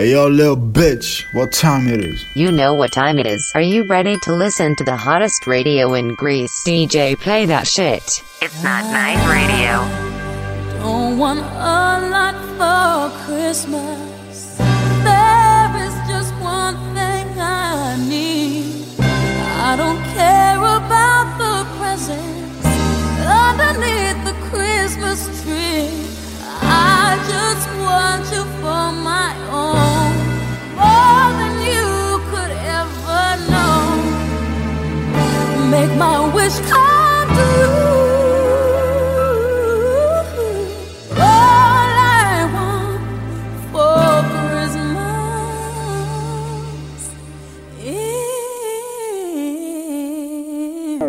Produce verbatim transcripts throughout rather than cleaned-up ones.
Hey, yo, little bitch, what time it is? You know what time it is. Are you ready to listen to the hottest radio in Greece? D J, play that shit. It's Not Nice Radio. Don't want a lot for Christmas. There is just one thing I need. I don't care about the presents underneath the Christmas tree. I just want you for my own, more than you could ever know. Make my wish come true. All I want for Christmas is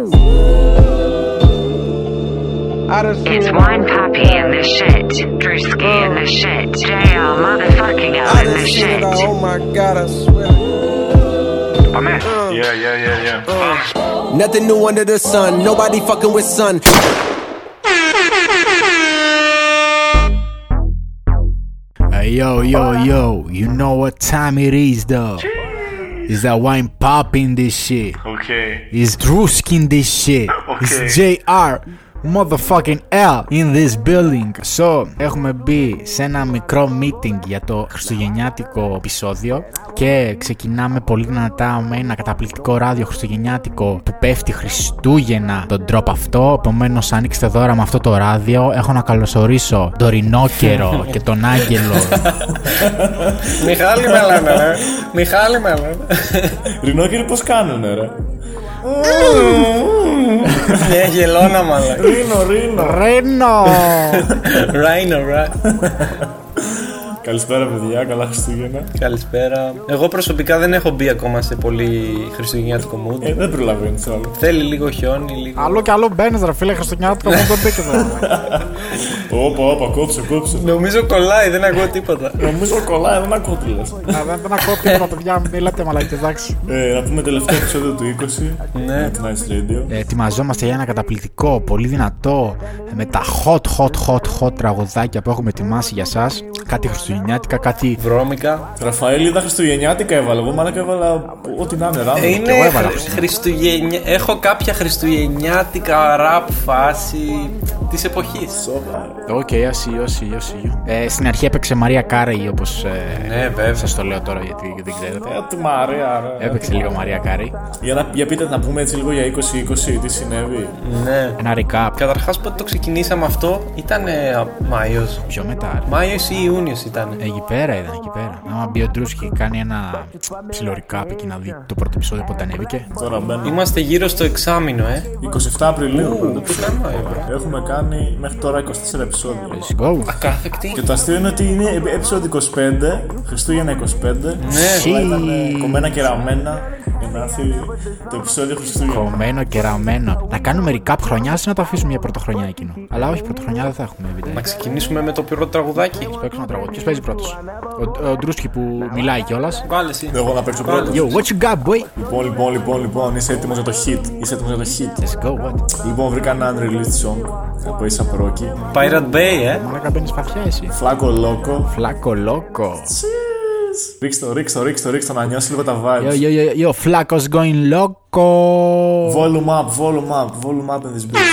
it's Winepapi in this shit, Drewskii in this shit, J R L motherfucking out in this shit. All, oh my god, I swear. I'm in. Yeah, yeah, yeah, yeah. Uh. Nothing new under the sun, nobody fucking with sun. Hey, yo, yo, yo, you know what time it is, though. It's that wine popping this shit. Okay. It's Drewskii in this shit. Okay. It's J R motherfucking L in this building. So, έχουμε μπει σε ένα μικρό meeting για το χριστουγεννιάτικο επεισόδιο και ξεκινάμε πολύ δυνατά με ένα καταπληκτικό ράδιο χριστουγεννιάτικο που πέφτει Χριστούγεννα τον τρόπο αυτό. Επομένως, ανοίξτε δώρα με αυτό το ράδιο. Έχω να καλωσορίσω τον Ρινόκερο και τον Άγγελο. Μιχάλη με λένε, ρε. Μιχάλη με λένε. Ρινόκεροι πώς κάνουνε, ρε. Ναι, γελώνα μάλλον. Ρίνο, Ρίνο. Ρίνο. Ράινο, ρα. Καλησπέρα, παιδιά. Καλά Χριστούγεννα. Καλησπέρα. Εγώ προσωπικά δεν έχω μπει ακόμα σε πολύ χριστουγεννιάτικο mood. Ε, δεν προλαβαίνεις άλλο. Θέλει λίγο χιόνι, λίγο. Άλλο και άλλο μπαίνεις, ρε φίλε, χριστουγεννιάτικο mood δεν μπήκε εδώ. Όπα, όπα, κόψε, κόψε. Νομίζω κολλάει, δεν ακούω τίποτα. Νομίζω κολλάει, δεν ακούω τι λες. Δεν ακούω τίποτα, παιδιά, μιλάτε μαλάκι, εντάξει. Να πούμε τελευταίο επεισόδιο του είκοσι. Ναι. It's Nice Radio. Ετοιμαζόμαστε για ένα καταπληκτικό, πολύ δυνατό, με τα hot, hot, hot, hot τραγουδάκια που έχουμε ετοιμάσει για σας. Κάτι χριστουγεννιάτικο. Κάτι βρώμικα. Ραφαέλ, είδα χριστουγεννιάτικα έβαλα. Εγώ μάλλον έβαλα ό,τι να είναι ράβο. Είναι χριστουγεννιάτικα. Έχω κάποια χριστουγεννιάτικα ραπ φάση της εποχής. Οκ, ασύ, ασύ, ασύ. Στην αρχή έπαιξε Mariah Carey, όπως σας το λέω τώρα γιατί δεν ξέρετε. Έπαιξε λίγο Mariah Carey. Για πείτε να πούμε έτσι λίγο για είκοσι είκοσι τι συνέβη. Ναι. Ένα recap. Καταρχάς πότε το ξεκινήσαμε αυτό ήταν Μάιος. Πιο μετά. Μάιος ή Ιούνιος ήταν. Εκεί πέρα ήταν, εκεί πέρα. Άμα μπει ο Ντρούσκι κάνει ένα ψιλορικά εκεί να δει το πρώτο επεισόδιο που ανέβηκε. Είμαστε γύρω στο εξάμηνο, ε. είκοσι εφτά Απριλίου. Ου, τι κάνω, ε. Έχουμε κάνει μέχρι τώρα είκοσι τέσσερα επεισόδια. Let's go. Ακάθεκτη. Και το αστείο είναι ότι είναι επεισόδιο είκοσι πέντε, Χριστούγεννα είκοσι πέντε. Ναι, ήταν κομμένα και ραμμένα. Για να έρθει το επεισόδιο Χριστούγεννα. Κομμένο και ραμμένο. Να κάνουμε recap χρονιά ή να το αφήσουμε για πρωτοχρονιά εκείνο. Αλλά όχι, πρωτοχρονιά δεν θα έχουμε. Να ξεκινήσουμε με το πυρό τραγουδάκι. Ποιος παίζει πρώτος? Ο, ο Ντρούσκι που μιλάει κιόλας. Βάλε εσύ. Εγώ να παίξω πρώτος. Yo, what you got, boy? Λοιπόν, λοιπόν, λοιπόν, λοιπόν, είσαι έτοιμος για το hit. Είσαι έτοιμος για το hit. Let's go, what? Λοιπόν, βρήκα ένα unreleased song από Ίσα Πρόκη. Pirate Bay, ε. Μα να καμπαίνεις παθιά εσύ. Φλάκο Λόκο. Φλάκο Λόκο. Ρίξ' το, ρίξ' το, ρίξ' το, ρίξ' το, να νιώσει λίγο τα vibes. Yo, yo, yo, yo, Φλάκος going loco. Volume up, volume up, volume up in this bitch.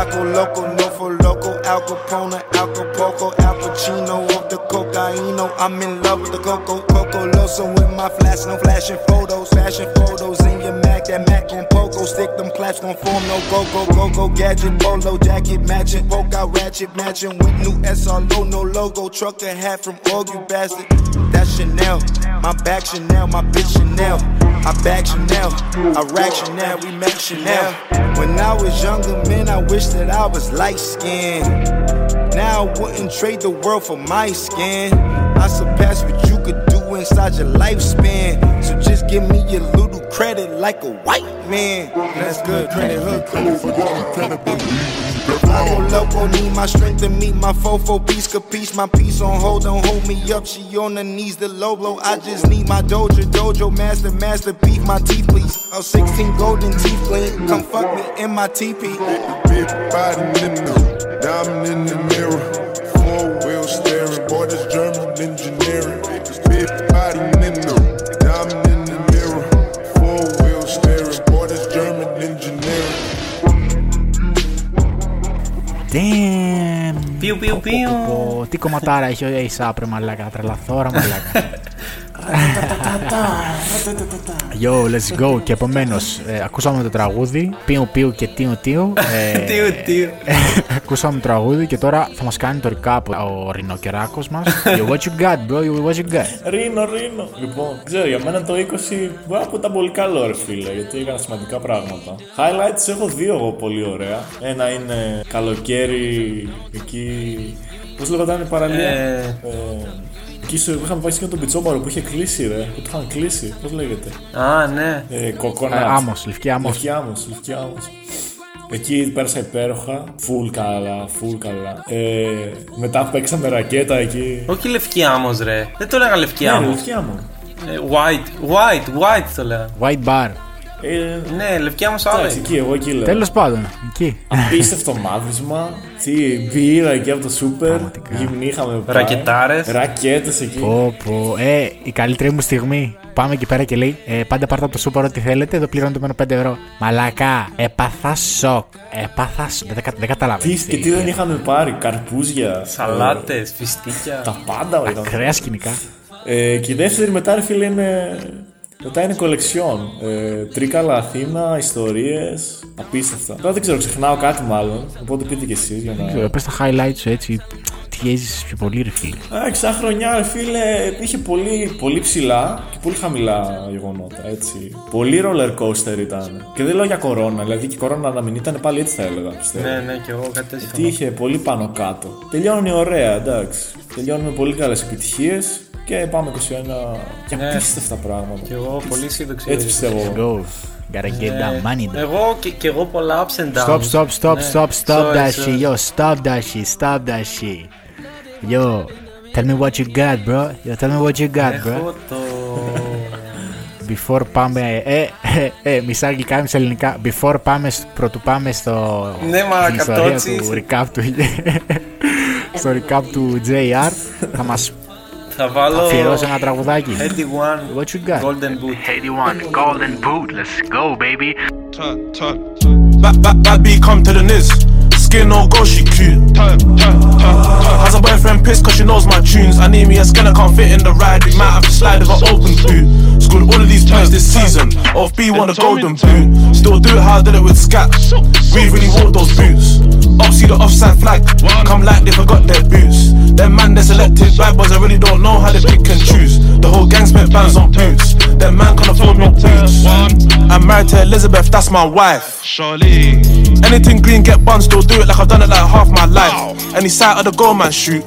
Loco, loco, nofo, loco, Al Capone, Acapulco, Al Pacino, off the cocaino. I'm in love with the coco, coco loso with my flash, no flashing photos, fashion photos in your Mac, that Mac on Poco, stick them claps, don't form no go-go, go-go, gadget, polo jacket, matching, poke out ratchet, matching with new S R O, no logo, truck and hat from all you bastard. That's Chanel, my back Chanel, my bitch Chanel. I back Chanel, I rack Chanel, we make Chanel. When I was younger, man, I wish that I was light-skinned. Now I wouldn't trade the world for my skin. I surpassed what you could do inside your lifespan. So just give me your Ludacris good credit like a white man. That's good credit, hood credit for good credit. I go loco, need my strength to meet my fofo piece, capiche, my piece on hold, don't hold me up, she on her knees, the low blow, I just need my doja, dojo, master, master, beef, my teeth please, I'm sixteen golden teeth, clean, come fuck me in my teepee. Big body nigga, diamond in the mirror, four wheel steering, boy this German engineering, big body nigga, diamond in the mirror, four wheel steering, boy this German engineering. Damn. Πιου, πιου, πιου. Τι κομματάρα έχει ο A$έι σαπ, ρε μαλάκα. Τρελαθώ, ρε μαλάκα. Yo, let's go. Και επομένως, ακούσαμε το τραγούδι. Πιου, πιου και τίου, τίου. Τίου, τίου. Ακούσαμε το τραγούδι και τώρα θα μας κάνει το recap ο Ρινοκεράκος μας. Yo, what you got, bro? Yo, what you got? Ρίνο, Ρίνο. Λοιπόν, ξέρω, για μένα το είκοσι που ήταν πολύ καλό, ρε φίλε, γιατί έκανα σημαντικά πράγματα. Highlights έχω δύο εγώ πολύ ωραία. Ένα είναι καλοκαίρι εκεί. Πώς λέγονταν η παραλία? Εκεί σου είχαμε πάει και τον πιτσόμπαρο που είχε κλείσει, ρε. Που το είχαν κλείσει, πώς λέγεται? Α, ναι. Ε, Κοκκινάτο. Άμμος, Λευκή Άμμος. Λευκή Άμμος, Λευκή Άμμος. Εκεί πέρασα υπέροχα. Φουλ καλά, φουλ καλά. Ε, μετά παίξαμε ρακέτα εκεί. Όχι Λευκή Άμμος, ρε. Δεν το έλεγαν Λευκή Άμμος. Ναι, Λευκή Άμμο. Ε, white, white, white το λέγαν. White bar. Ε, ναι, Λευκή Άμμος άλλη. Τέλος πάντων, εκεί. Απίστευτο μαύρισμα. Μπύρα εκεί από το σούπερ. Γυμνή είχαμε πάει. Ρακετάρες. Ρακέτες εκεί. Πω, πω. Ε, η καλύτερη μου στιγμή. Πάμε εκεί πέρα και λέει: ε, πάντα πάρτε από το σούπερ ό,τι θέλετε. Εδώ πληρώνω το μένω πέντε ευρώ. Μαλακά, έπαθα σοκ. Έπαθα σοκ. Δεν, κα, δεν καταλαβαίνω. Τι και τι δεν είχαμε πάρει. Καρπούζια, σαλάτες, φιστίκια. Τα πάντα όλα. Ακραία σκηνικά. Ε, και η δεύτερη μετά, ρε φίλε, είναι. Μετά είναι κολεξιόν. Ε, Τρίκαλα, Αθήνα, ιστορίες. Απίστευτα. Τώρα δεν ξέρω, ξεχνάω κάτι μάλλον. Οπότε πείτε κι εσείς για να. Δεν ξέρω, πες τα highlights σου έτσι. Τι έζησες πιο πολύ, ρε φίλε? Εξά χρονιά, ρε φίλε, είχε πολύ, πολύ ψηλά και πολύ χαμηλά γεγονότα. Έτσι. Πολύ roller coaster ήταν. Και δεν λέω για κορώνα, δηλαδή και η κορώνα να μην ήταν πάλι έτσι θα έλεγα. Πιστεύω. Ναι, ναι, και εγώ κάτι έτσι. Τι είχε πολύ πάνω κάτω. Τελειώνει ωραία, εντάξει. Τελειώνει με πολύ καλές επιτυχίες. Και πάμε είκοσι ένα και ναι, απίστευτα πράγματα. Και εγώ πολύ σύντοξη. Έτσι πιστεύω. Go. Gotta get that money. Εγώ και, και εγώ πολλά ups and downs. Stop, stop, stop, ναι. stop, stop so, that so. shit. Yo, stop that shit, stop that shit. Yo, tell me what you got, bro. Yo, tell me what you got, bro. Έχω το... Before πάμε... Ε, ε, ε, μισά αγγλικά, είμαι σε ελληνικά. Before πάμε, πρωτού πάμε στο... Ναι, μαρακατώ, τσίσαι. Στο recap του τζέι αρ θα μας... Θα βάλω αφιερώσω ένα τραγουδάκι. eighty-one What you got? Golden Boot. eighty-one Golden Boot. Let's go, baby. Turn, turn. Bad, bad, bad B come to the niz. Skin or go, she cute. Turn, turn, turn, turn. Has a boyfriend pissed cause she knows my tunes. I need me a skin, I can't fit in the ride. We might have to slide with an open boot. Scored all of these points this season. Off B won a golden boot. Still do it how I did it with Scat. We really wore those boots. Up see the offside flag. Come like they forgot their boots. Them man, they selected bad boys, I really don't know how they pick and choose. The whole gang spent bands on boots. Them man can't afford no boots. I'm married to Elizabeth, that's my wife. Surely. Anything green get buns, still do it like I've done it like half my life. Any side of the goal man shoot.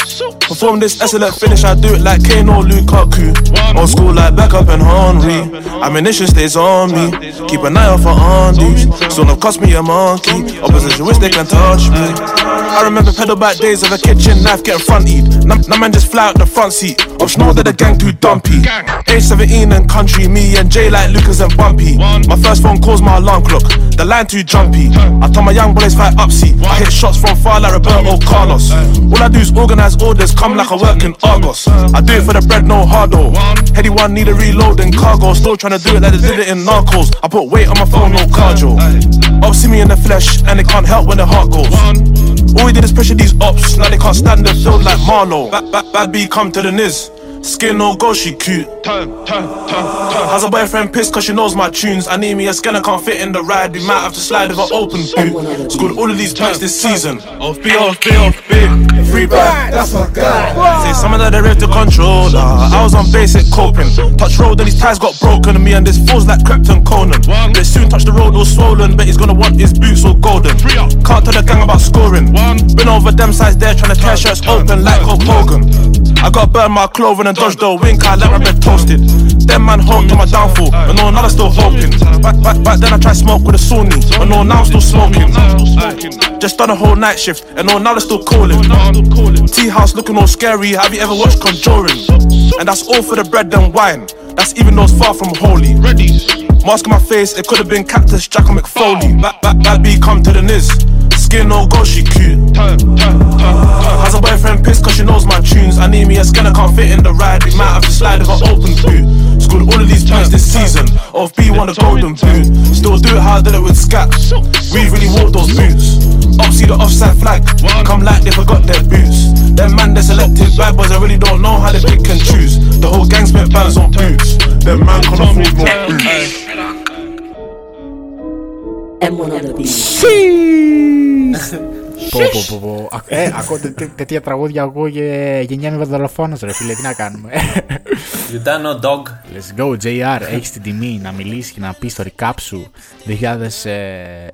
Perform this excellent finish, I do it like Kane or Lukaku. Old school like backup and Henry. Ammunition stays on me. Keep an eye out for aunties. So don't cost me a monkey. Opposition wish they can touch me. I remember pedal back days of a kitchen knife getting frontied. Now N- man just fly out the front seat. Optional that the gang too dumpy. Age seventeen and country, me and Jay like Lucas and Bumpy. My first phone calls my alarm clock. The line too jumpy. I tell my young boys fight upsy. I hit shots from far like Roberto Carlos. All I do is organise orders, come like I work in Argos. I do it for the bread, no hardo. Heady one need a reload and cargo. Still trying to do it like they did it in Narcos. I put weight on my phone, no cardio. Up see me in the flesh and they can't help when the heart goes. All we did is pressure these ops, now they can't stand the field like Marlo. Bad, bad, bad B come to the niz. Skin or go, she cute. Turn, turn, turn, turn. Has a boyfriend pissed cause she knows my tunes. I need me a skin, I can't fit in the ride. We might have to slide with an open boot. Scored all of these points this season. Off B, off B, off B. Free back, that's my guy. Say some of that they ripped the controller. I was on basic coping. Touch road and these ties got broken. And me and this fool's like Krypton, Conan. They soon touch the road all swollen. Bet he's gonna want his boots all gold. golden. Can't tell the gang about scoring. Been over them sides there trying to tear shirts open like Hulk Hogan. I got burn my clothing and dodge the wink, I let my bread toasted. Them man hoped to my downfall, but no, now they're still hoping. Back, back, back then I tried smoke with a Sony, but no, now I'm still smoking. Just done a whole night shift, and no, now they're still calling. Tea house looking all scary, have you ever watched Conjuring? And that's all for the bread and wine, that's even though it's far from holy. Mask on my face, it could've been Cactus Jack or McFoley. Back, back, back B come to the niz. Skin or go, she cute. Has a boyfriend pissed cause she knows my tunes. I need me a scanner, can't fit in the ride. We might have to slide if I open boot. Scored all of these points this season. Off B won the golden boot. Still do it how I did it with scat. We really walked those boots. Up see the offside flag. Come like they forgot their boots. Them man they selected bad boys, I really don't know how they pick and choose. The whole gang spent bands on boots. Them man can't afford more boots. Ακούω τέτοια τραγούδια εγώ και γεννιέμαι δολοφόνος ρε φίλε, τι να κάνουμε. You done no dog. Let's go τζέι αρ, έχεις την τιμή να μιλήσεις και να πεις το recap σου είκοσι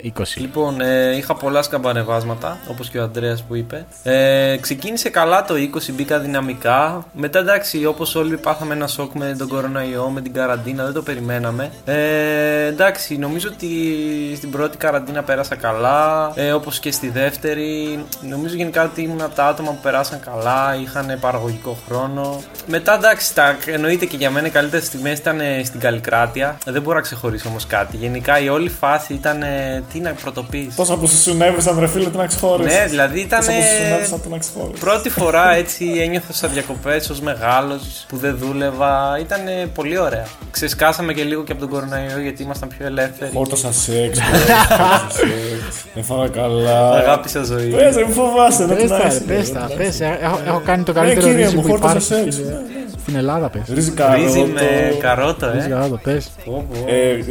είκοσι. Λοιπόν, ε, είχα πολλά σκαμπανεβάσματα όπως και ο Ανδρέας που είπε. ε, Ξεκίνησε καλά το είκοσι, μπήκα δυναμικά. Μετά εντάξει, όπως όλοι πάθαμε ένα σοκ με τον κορονοϊό, με την καραντίνα, δεν το περιμέναμε. ε, Εντάξει, νομίζω ότι στην πρώτη καραντίνα πέρασα καλά, ε, όπως και στη δεύτερη. Νομίζω γενικά ότι ήμουν από τα άτομα που περάσαν καλά, είχαν παραγωγικό χρόνο. Μετά εντάξει, τα, εννοείται και για μένα οι καλύτερες στιγμές ήταν στην Καλλικράτεια. Δεν μπορώ να ξεχωρίσω όμως κάτι. Γενικά η όλη φάση ήταν. Τι να πρωτοποιήσω. Πόσα που σου συνέβησαν, ρε φίλε, τι να ξεχώρισε. Ναι, δηλαδή ήταν. Πρώτη φορά έτσι ένιωθα σαν διακοπές ως μεγάλος που δεν δούλευα. Ήταν πολύ ωραία. Ξεσκάσαμε και λίγο και από τον κορονοϊό γιατί ήμασταν πιο ελεύθεροι. Φόρτωσα σεξ. Έφαγα καλά. Αγάπησα ζωή. Πες, μην φοβάσαι, δεν πειράζει. Πες τα, πες. Έχω κάνει το καλύτερο ρύζι που υπάρχει στην Ελλάδα, πες. Ρύζι με καρότο, ε.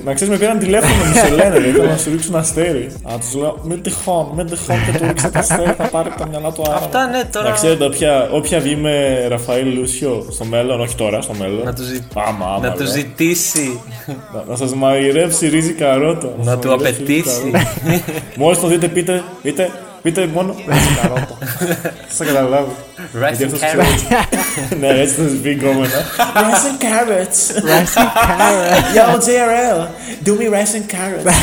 Να ξέρεις, με πήραν τηλέφωνο, μου σε λένε, ήθελα να σου ρίξουν αστέρι. Αν τους λέω, μην τυχόν, μην τυχόν και του ρίξετε αστέρι, θα πάρει τα μυαλά του άλλου. Αυτά ναι τώρα. Να ξέρετε, όποια βγει με Ραφαήλ Λούσιο στο μέλλον, όχι τώρα, στο μέλλον. Να του ζητήσει. Να σας μαγειρεύσει ρύζι καρότο. Να του απαιτήσει. Μόλις το δείτε, πείτε, πείτε, πείτε μόνο καρότο. Θα καταλάβει. Rice and carrots. Ναι, έτσι θα σας πει κόμματα. Rice and carrots. Rice and carrots. Yo, τζέι αρ ελ, do me rice and carrots.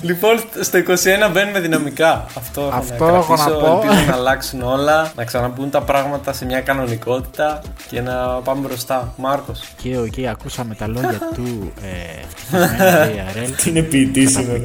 Λοιπόν, στο είκοσι ένα μπαίνουμε δυναμικά. Αυτό, Αυτό να έχω κρατήσω, να πω. Ελπίζω να αλλάξουν όλα, να ξαναμπούν τα πράγματα σε μια κανονικότητα και να πάμε μπροστά. Μάρκος. Και οκ, okay, ακούσαμε τα λόγια του τζέι αρ ελ. Τι είναι ποιητή σήμερα.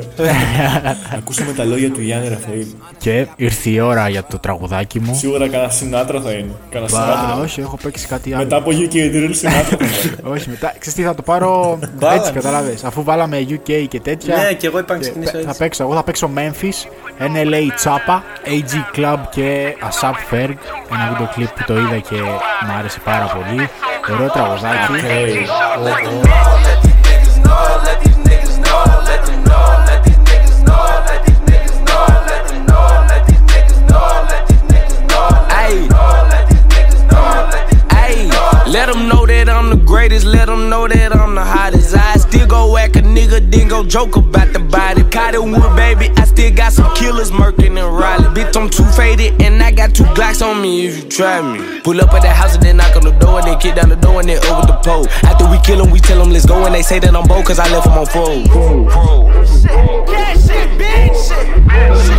Ακούσαμε τα λόγια του Γιάννη Ραφαήλ. Και ήρθε η ώρα για το τραγουδάκι μου. Σίγουρα κανένα Σινάτρα θα είναι. Κανένα Σινάτρα. Όχι, έχω παίξει κάτι άλλο. Μετά από γιου κέι Drill Σινάτρα. Όχι, μετά. Ξέρεις τι, θα το πάρω έτσι, καταλάβες. Αφού βάλαμε γιου κέι και τέτοια. Ναι, και εγώ είπα να ξεκινήσω έτσι. Θα παίξω, εγώ θα παίξω Memphis, ελ έι Chapa, έι τζι Club και Asap Ferg. Ένα βίντεο κλιπ που το είδα και μου άρεσε πάρα πολύ. Ωραίο τραγουδάκι. Let them know that I'm the greatest, let them know that I'm the hottest. I still go whack a nigga, then go joke about the body. Cottonwood, baby, I still got some killers murkin' and Riley. Bitch, I'm too faded, and I got two Glocks on me if you try me. Pull up at the house and then knock on the door, and then kick down the door and then over the pole. After we kill them, we tell them let's go, and they say that I'm bold, cause I left them on fold. Shit, yeah, shit, bitch, shit, bitch.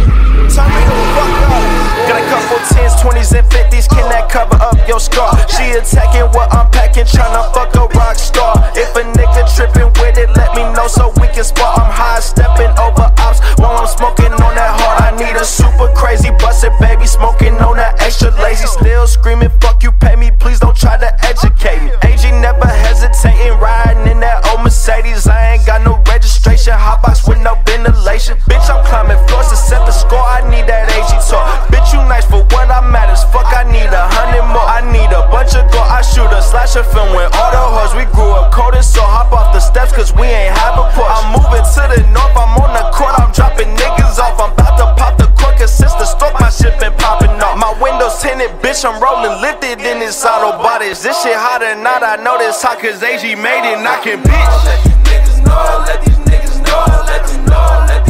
Tell me the fuck up. Got a couple tens, twenties and fifties, can that cover up your scar? She attacking what I'm packing, tryna fuck a rock star. If a nigga trippin' with it, let me know so we can spar. I'm high stepping over ops while I'm smoking on that hard. I need a super crazy busted baby, smoking on that extra lazy. Still screaming, fuck you, pay me, please don't try to educate me. A G never hesitating, riding in that old Mercedes. I ain't got no registration, hot box with no ventilation. Bitch, I'm climbing floors to set the score, I need that A G talk. Bitch, you nice for what I matters. Fuck, I need a hundred more. I need a bunch of gold. I shoot a slasher film with all the hoes. We grew up cold and so hop off the steps cause we ain't have a porch. I'm moving to the north. I'm on the court. I'm dropping niggas off. I'm about to pop the cork cause since the stroke my shit been popping off. My windows tinted, bitch. I'm rolling lifted in this auto bodies. This shit hot or not, I know this hot cause A G made it knocking, bitch. Let these niggas know. Let these niggas know. Let them know. Let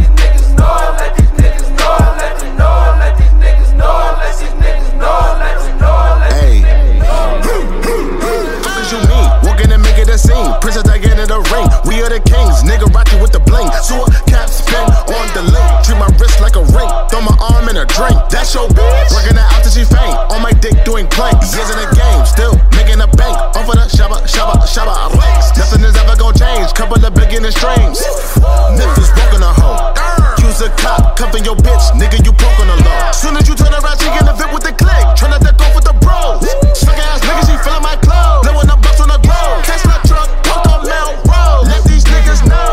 Cuffing your bitch, nigga, you broke on the law. Soon as you turn around, she in the vid with the click. Tryna to go with the bros. Sucker ass nigga, she feeling my clothes. Blowing up bucks on the globe. Catch my truck, walk on Mount Road. Let these niggas know.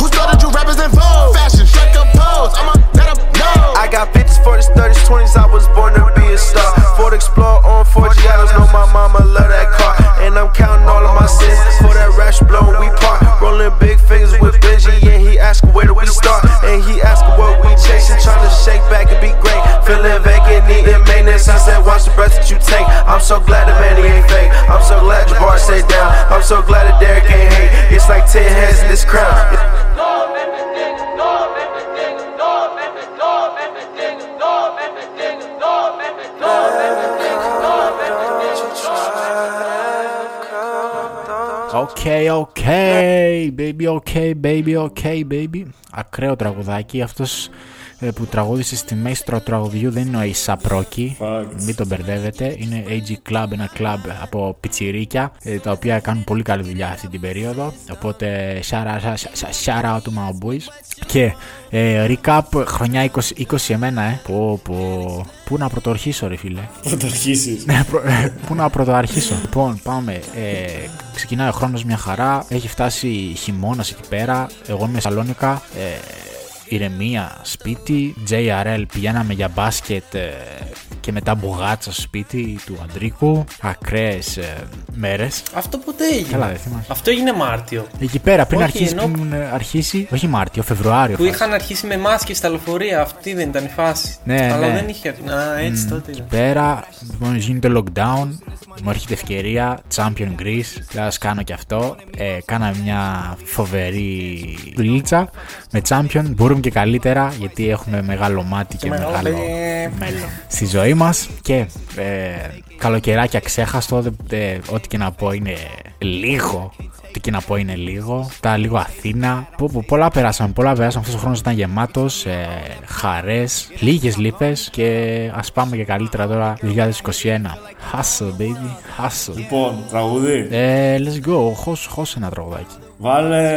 Who started you rappers in Vogue? Fashion, strike up pose. I'ma let them know. I got bitches, forties, thirties, twenties. I was born to be a star. Ford Explorer on four Giatos. Know my mama love that car. And I'm counting all of my sins. For that rash blown, we part. Rolling big fingers with Benji. And he asked where do we start. And he asked what we chasing. Trying to shake back and be great. Feeling vacant, needing maintenance. I said watch the breath that you take. I'm so glad the man he ain't fake. I'm so glad Jabbar stayed down. I'm so glad that Derek ain't hate. It's like ten heads in this crown. Οκ, οκ, baby, οκ, baby, οκ, baby. Ακραίο τραγουδάκι. Αυτός που τραγούδισε στη μέση του τραγουδιού δεν είναι ο Issa Proki. Μην τον μπερδεύετε. Είναι έι τζι Club, ένα club από πιτσιρίκια τα οποία κάνουν πολύ καλή δουλειά αυτή την περίοδο. Οπότε shout out to my boys. Και ε, recap χρονιά είκοσι είκοσι εμένα, ε. Πω, πω. Πού να πρωτοαρχίσω, ρε φίλε. Πρωτοαρχίσεις. Πού να πρωτοαρχίσω. Λοιπόν, πάμε. Ε, ξεκινάει ο χρόνος μια χαρά. Έχει φτάσει χειμώνας εκεί πέρα. Εγώ είμαι Θεσσαλονίκη. Ε, ηρεμία σπίτι, τζέι αρ ελ πηγαίναμε για μπάσκετ και μετά μπουγάτσα στο σπίτι του Αντρίκου, ακραίες ε, μέρες. Αυτό ποτέ έγινε. Καλά, αυτό έγινε Μάρτιο. Εκεί πέρα πριν, όχι, αρχίσει, ενώ... πριν αρχίσει, όχι Μάρτιο, Φεβρουάριο. Που φάση. Είχαν αρχίσει με μάσκες στα λεωφορεία, αυτή δεν ήταν η φάση. Ναι, αλλά ναι. Δεν είχε. Α, έτσι mm, τότε. Εκεί πέρα, μόλις γίνεται lockdown, μου έρχεται ευκαιρία, Champion Greece, θα κάνω και αυτό. Ε, κάνα μια φοβερή δουλίτσα με Champion, μπορούμε και καλύτερα γιατί έχουμε μεγάλο μάτι και, και μεγάλο μέλλον μεγάλο... στη ζωή μας και ε, καλοκαιράκια ξέχαστο, ε, ό,τι και να πω είναι λίγο, ό,τι και να πω είναι λίγο, τα λίγο Αθήνα, που, που, πολλά περάσαμε, πολλά περάσαμε, αυτός ο χρόνος ήταν γεμάτος, ε, χαρές, λίγες λύπες και ας πάμε και καλύτερα τώρα είκοσι είκοσι ένα. Hustle baby, hustle. Λοιπόν, τραγούδι. Ε, let's go, χώσ, χώσ ένα τραγουδάκι. Βάλε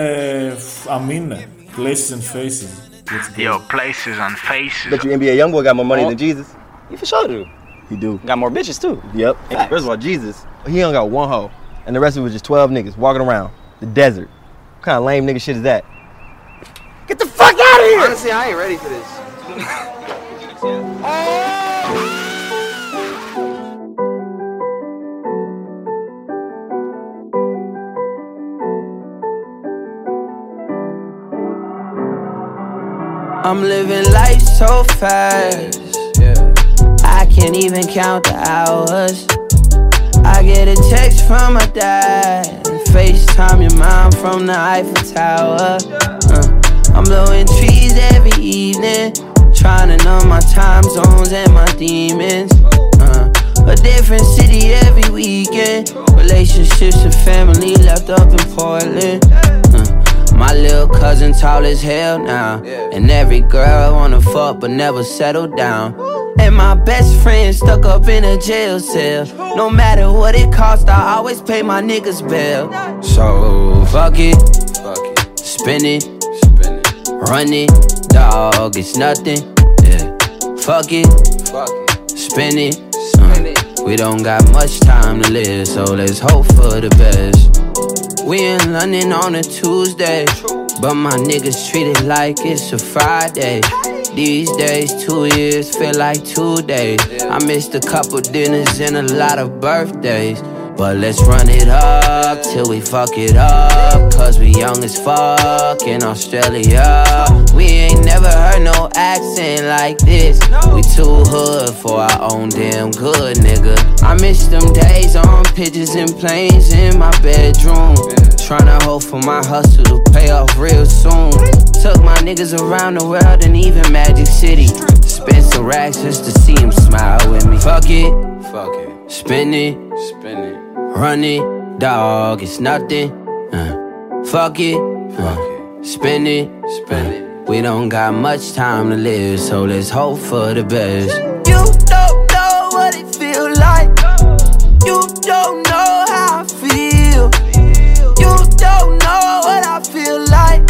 αμήνε, Places and Faces. Yo, Places and Faces. Bet you can be a young boy got more money oh. than Jesus. He for sure do. He do. Got more bitches too. Yep. Facts. First of all, Jesus, he only got one hoe. And the rest of it was just twelve niggas walking around the desert. What kind of lame nigga shit is that? Get the fuck out of here! Honestly, I ain't ready for this. I'm living life so fast. I can't even count the hours. I get a text from my dad and FaceTime your mom from the Eiffel Tower. uh, I'm blowing trees every evening, trying to numb my time zones and my demons. uh, A different city every weekend. Relationships and family left up in Portland. uh, My little cousin tall as hell now, and every girl wanna fuck but never settle down. And my best friend stuck up in a jail cell. No matter what it costs, I always pay my niggas bail. So fuck it, fuck it, spin it, spin it, run it, dog, it's nothing. Yeah, fuck it, fuck it, spin it, spin it. Uh, we don't got much time to live, so let's hope for the best. We in London on a Tuesday, but my niggas treat it like it's a Friday. These days, two years feel like two days. I missed a couple dinners and a lot of birthdays. But let's run it up till we fuck it up, cause we young as fuck in Australia. We ain't never heard no accent like this. We too hood for our own damn good, nigga. I miss them days on pigeons and planes in my bedroom, tryna hope for my hustle to pay off real soon. Took my niggas around the world and even Magic City. Spent some racks just to see him smile with me. Fuck it, fuck it, spin it, spin it, run it, dog, it's nothing. Uh, fuck it, fuck uh, it, spin it, spin uh, it. We don't got much time to live, so let's hope for the best. You don't know what it feel like. You don't know how I feel. You don't know what I feel like.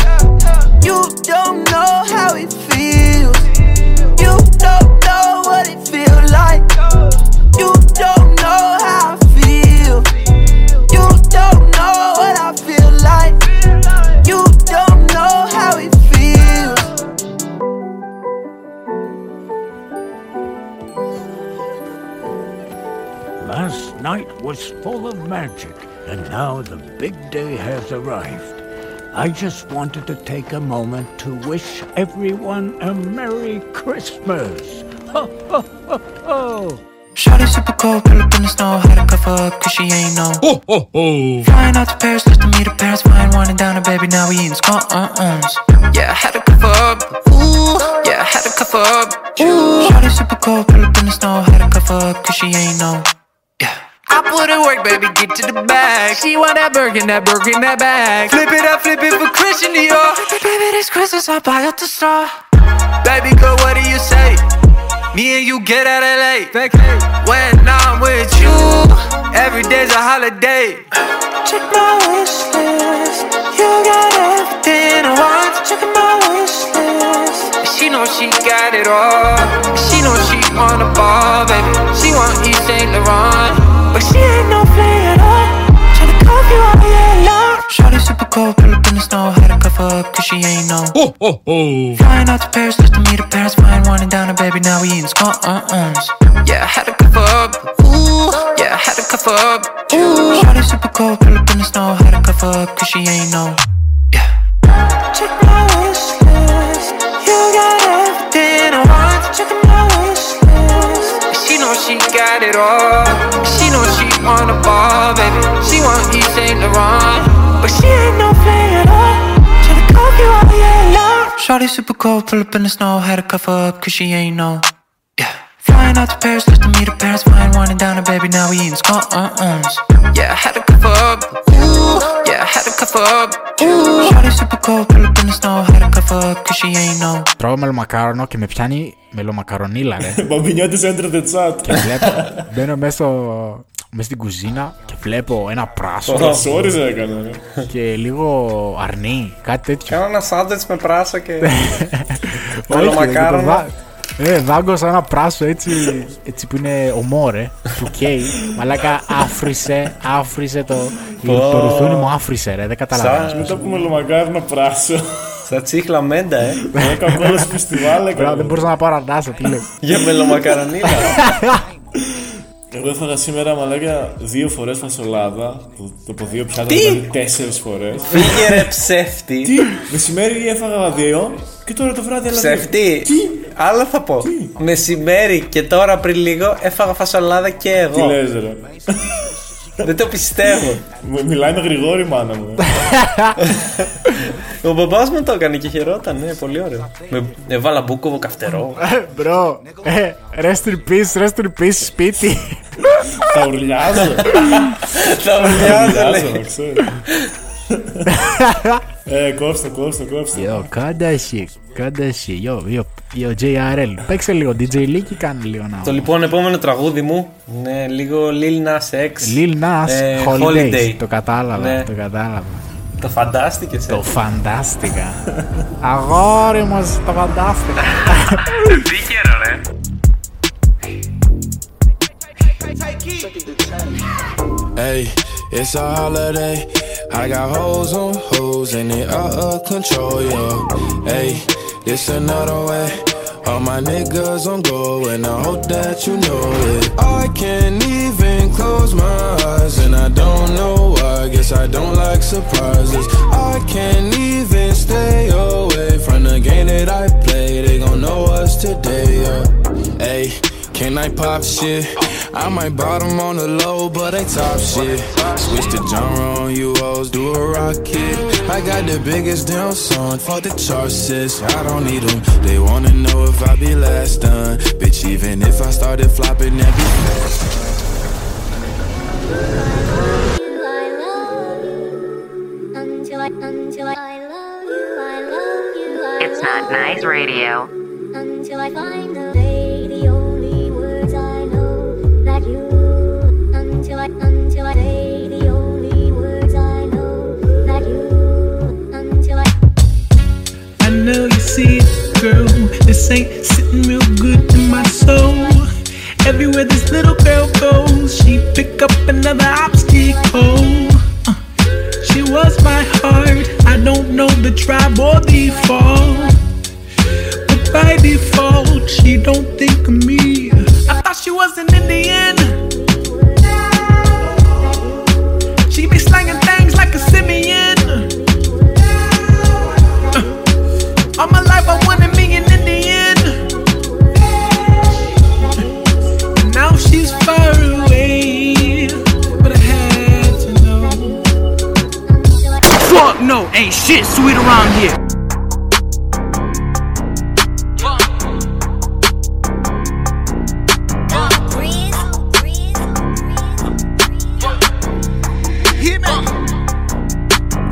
You don't know how it feels. was full of magic, and now the big day has arrived. I just wanted to take a moment to wish everyone a Merry Christmas. Ho, ho, ho, ho! Shawty super cold, pull up in the snow, had a cover up, cause she ain't no. Ho, ho, ho! Flying out to Paris, just to meet her parents, flying one and down, and baby, now we eating scones. Yeah, I had a cover up, ooh, yeah, I had a cover up, ooh. Shawty super cold, pull up in the snow, had a cover up, cause she ain't no. Yeah. I put in work, baby, get to the bag. She want that burger, that burger, that bag. Flip it up, flip it for Christian Dior. Baby, this Christmas I buy at the store. Baby girl, what do you say? Me and you get out of L A. When I'm with you, every day's a holiday. Check my wish list. You got everything I want. Check my wish list. She know she got it all. She know she on the ball, baby. She want Yves Saint Laurent. But she ain't no play at all. Tryna cuff you all year long. Shawty super cold, pull up in the snow, had a cover up, cause she ain't no. Ho, ho, ho. Flying out to Paris, just to meet her parents, flying one and down, and baby, now we eating scones. Yeah, I had a cover up, ooh. Yeah, I had a cover up, ooh. Shawty super cold, pull up in the snow, had a cover up, cause she ain't no. Yeah. Check my wish list. You got everything I want. Check my wish list. She know she got it all. On the ball, baby, she want Yves Saint Laurent. But she ain't no play at all. Tryna cuff you all year long. Shawty super cold, pull up in the snow, had a cover up, cause she ain't no. Yeah. Flying out to Paris, just to meet her parents, flying one and down, and baby, now we eating scones. Yeah, I had a cover up, ooh. Yeah, I had a cover up, ooh. Shawty super cold, pull up in the snow, had a cover up, cause she ain't no. Τρώω μελομακάρονο και με πιάνει μελομακαρονίλα, ρε. Παμπινιώτης, enter the chat. Και βλέπω, μπαίνω μέσα μέσα στην κουζίνα και βλέπω ένα πράσο. Τώρα σόριζε έκανε. Και λίγο αρνί, κάτι τέτοιο. Κάνω ένα σάντουιτς με πράσο και όλο μακάρονα. Ε, δάγκωσα ένα πράσο έτσι, έτσι που είναι ομόρε, που καίει. Μαλάκα άφρισε, άφρισε το. Το ρουθούνι μου άφρισε, ρε, δεν καταλαβαίνω. Σαν μετά που μελομακάρονα πράσο. Στα τσίχλα μέντα, ε. Έκανα όλο φεστιβάλ. Δεν μπορούσα να πάρω ανάσα, τι λέω. Για μελομακαρονίλα. Εγώ έφαγα σήμερα, μαλάκα, δύο φορές φασολάδα. Το από δύο πιάτα ήταν τέσσερις φορές. Φύγε ρε ψεύτη. Τι, μεσημέρι έφαγα δύο και τώρα το βράδυ έλαβε. Ψεύτη. Τι, άλλο θα πω. Τι? Μεσημέρι και τώρα πριν λίγο έφαγα φασολάδα και εγώ. Τι λες ρε. Δεν το πιστεύω. Μιλάει με Γρηγόρη μάνα μου. Ο μπαμπάς μου το έκανε και χαιρόταν, ναι, πολύ ωραίο. Με βάλα μπούκοβο καυτερό. Μπρο, rest in peace, rest in peace, σπίτι. Θα ουρλιάζω. Θα ουρλιάζω, λέει. Ε, κόψτε, κόψτε, κόψτε. Yo, κάντα shit, κάντα shit, yo, yo, τζέι αρ ελ. Παίξε λίγο ντι τζέι League και κάνε λίγο να. Το λοιπόν επόμενο τραγούδι μου είναι λίγο Lil Nas X. Lil Nas Holiday. Το κατάλαβα, το κατάλαβα. Το φαντάστηκες, έτσι. Το φαντάστηκα. Αγόρι μου, το φαντάστηκα. Δίκαιρο, ρε. Hey, it's a holiday. I got hoes on hoes and they out of control, yo. Hey, this another way. All my niggas on go and I hope that you know it. I can't even close my eyes and I don't know why. I guess I don't like surprises. I can't even stay away from the game that I play. They gon' know us today, yeah. Ayy, can I pop shit? I might bottom on the low, but ain't top shit. Switch the genre on you hoes, do a rocket. I got the biggest damn song, fuck the charts, sis. I don't need them, they wanna know if I be last done. Bitch, even if I started flopping, that'd be fast. I love you, until I, until I, I love you, I love you, I love you. It's not nice radio. Until I find the day, the only words I know. You until I until I say the only words I know that you until I I know you see it, girl. This ain't sitting real good to my soul. Everywhere this little girl goes, she pick up another obstacle. Uh, she was my heart. I don't know the tribe or the fall, but by default, she don't think of me. I thought she was an Indian. All my life I won a million in the end. And now she's far away, but I had to know. Fuck no, ain't shit sweet around here.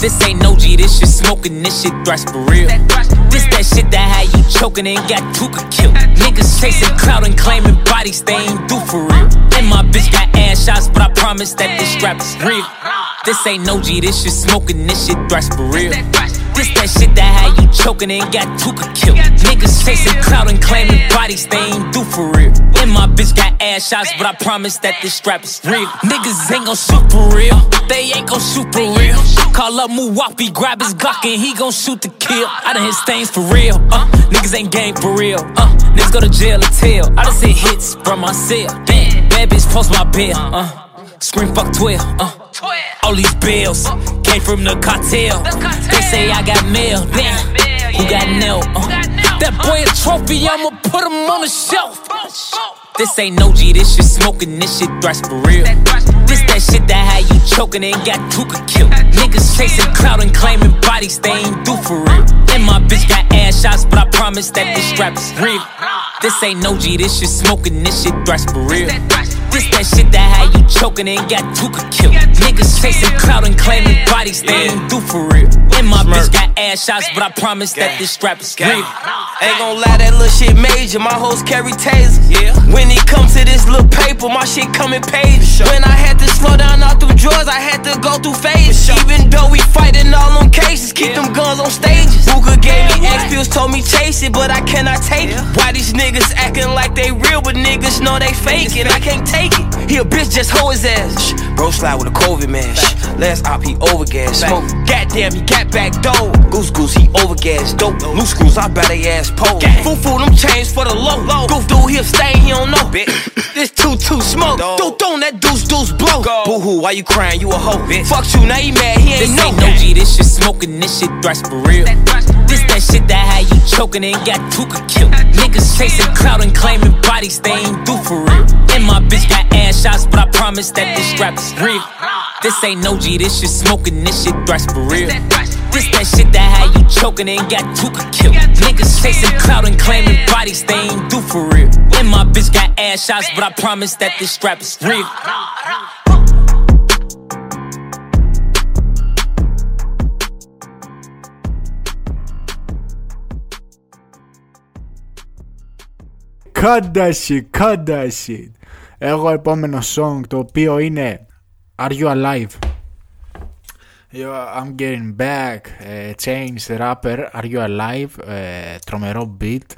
This ain't no G, this shit smoking, this shit thrash for real. This that shit that had you choking and got Duka killed. Niggas chasing clout and claiming bodies they ain't do for real. And my bitch got ass shots, but I promise that this strap is real. This ain't no G, this shit smoking, this shit thrash for real. This that shit that had you choking and got Duka killed. Niggas chasing clout and claiming bodies they ain't do for real. And my bitch got ass shots, but I promise that this strap is real. Niggas ain't gon' shoot for real, they ain't gon' shoot for real. Call up Muwapi, grab his Glock and he gon' shoot to kill. I done hit stains for real, uh, niggas ain't gang for real, uh, niggas go to jail or tell. I done seen hits from my cell, damn, bad bitch post my bill, uh, scream fuck twelve, uh, all these bills came from the cartel. They say I got mail, damn, who got nailed, uh, that boy a trophy, I'ma put him on the shelf. This ain't no G, this shit smoking, this shit thrash for real. This that shit that had you choking and got Duka killed. Niggas chasing clout and claiming bodies they ain't do for real. And my bitch got ass shots, but I promise that this strap is real. This ain't no G, this shit smoking, this shit thrash for real. This that shit that had you choking and got Duka killed. Niggas chasing clout and claiming bodies they ain't do for real. And my bitch got ass shots, but I promise that this strap is real. Ain't gon' lie, that little shit major, my hoes carry tasers. Yeah. When it comes to this little paper, my shit come in pages. Sure. When I had to slow down all through drawers, I had to go through phases. Sure. Even though we fighting all on cases, keep yeah. them guns on stages. Booga gave me X pills, told me chase it, but I cannot take yeah. it. Why these niggas acting like they real, but niggas know they fake it. I can't take it. He a bitch, just hoe his ass. Bro slide with a COVID mash. Last op, he overgassed. Smoke, goddamn, he got back though. Goose goose, he overgassed. Dope, loose screws, I bet they ass. Foo foo, them chains for the low. low. Goof dude, he'll stay, he don't know. This too too smoke. Dude, don't that deuce deuce blow. Go. Boo hoo, why you crying? You a hoe. Bitch. Fuck you, now you mad, he ain't this know. Ain't no G, this shit smoking, this shit thrash for real. This that shit that had you choking and got Duka killed. Niggas chasing clout and claiming bodies they ain't do for real. And my bitch got ass shots, but I promise that this strap is real. This ain't no G, this shit smoking, this shit thrash for real. This that shit that had you choking and got Duka killed. Niggas chasing clout and claiming bodies they ain't do for real. And my bitch got ass shots, but I promise that this strap is real. Cut that shit, cut that shit. Εγώ επόμενο song το οποίο είναι Are You Alive? Yo, I'm getting back. Uh, Change the rapper. Are you alive? Uh, τρομερό beat.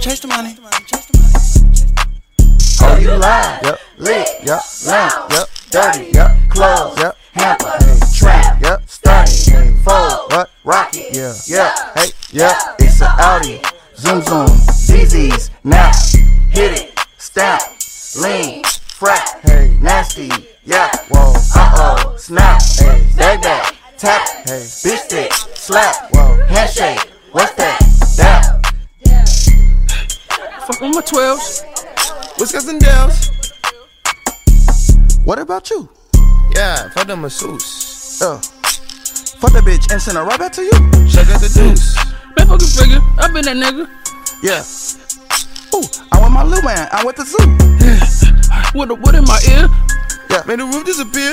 Chase the money, chase the money, chase the money. Are you alive? Yep, lit, yep, loud, yep, dirty, yep, clothes, yep, hamper, hey, trap, yep, sturdy, hey, fold, what, rocket, yeah, yeah, hey, yeah. It's an Audi, zoom zoom, Z Z's, nap, hit it, stamp, lean, frat, hey, nasty, yeah, whoa, uh-oh, snap, hey, bag back, tap, hey, bitch stick, slap, whoa, handshake, what's that, down. Fuck with my twelves, whiskers and dells. What about you? Yeah, fuck the masseuse. Uh, fuck the bitch and send her right back to you. Check out the deuce. That fucking figure, I been that nigga. Yeah. Ooh, I want my little man, I went to zoo. With the wood in my ear. Yeah, made the roof disappear.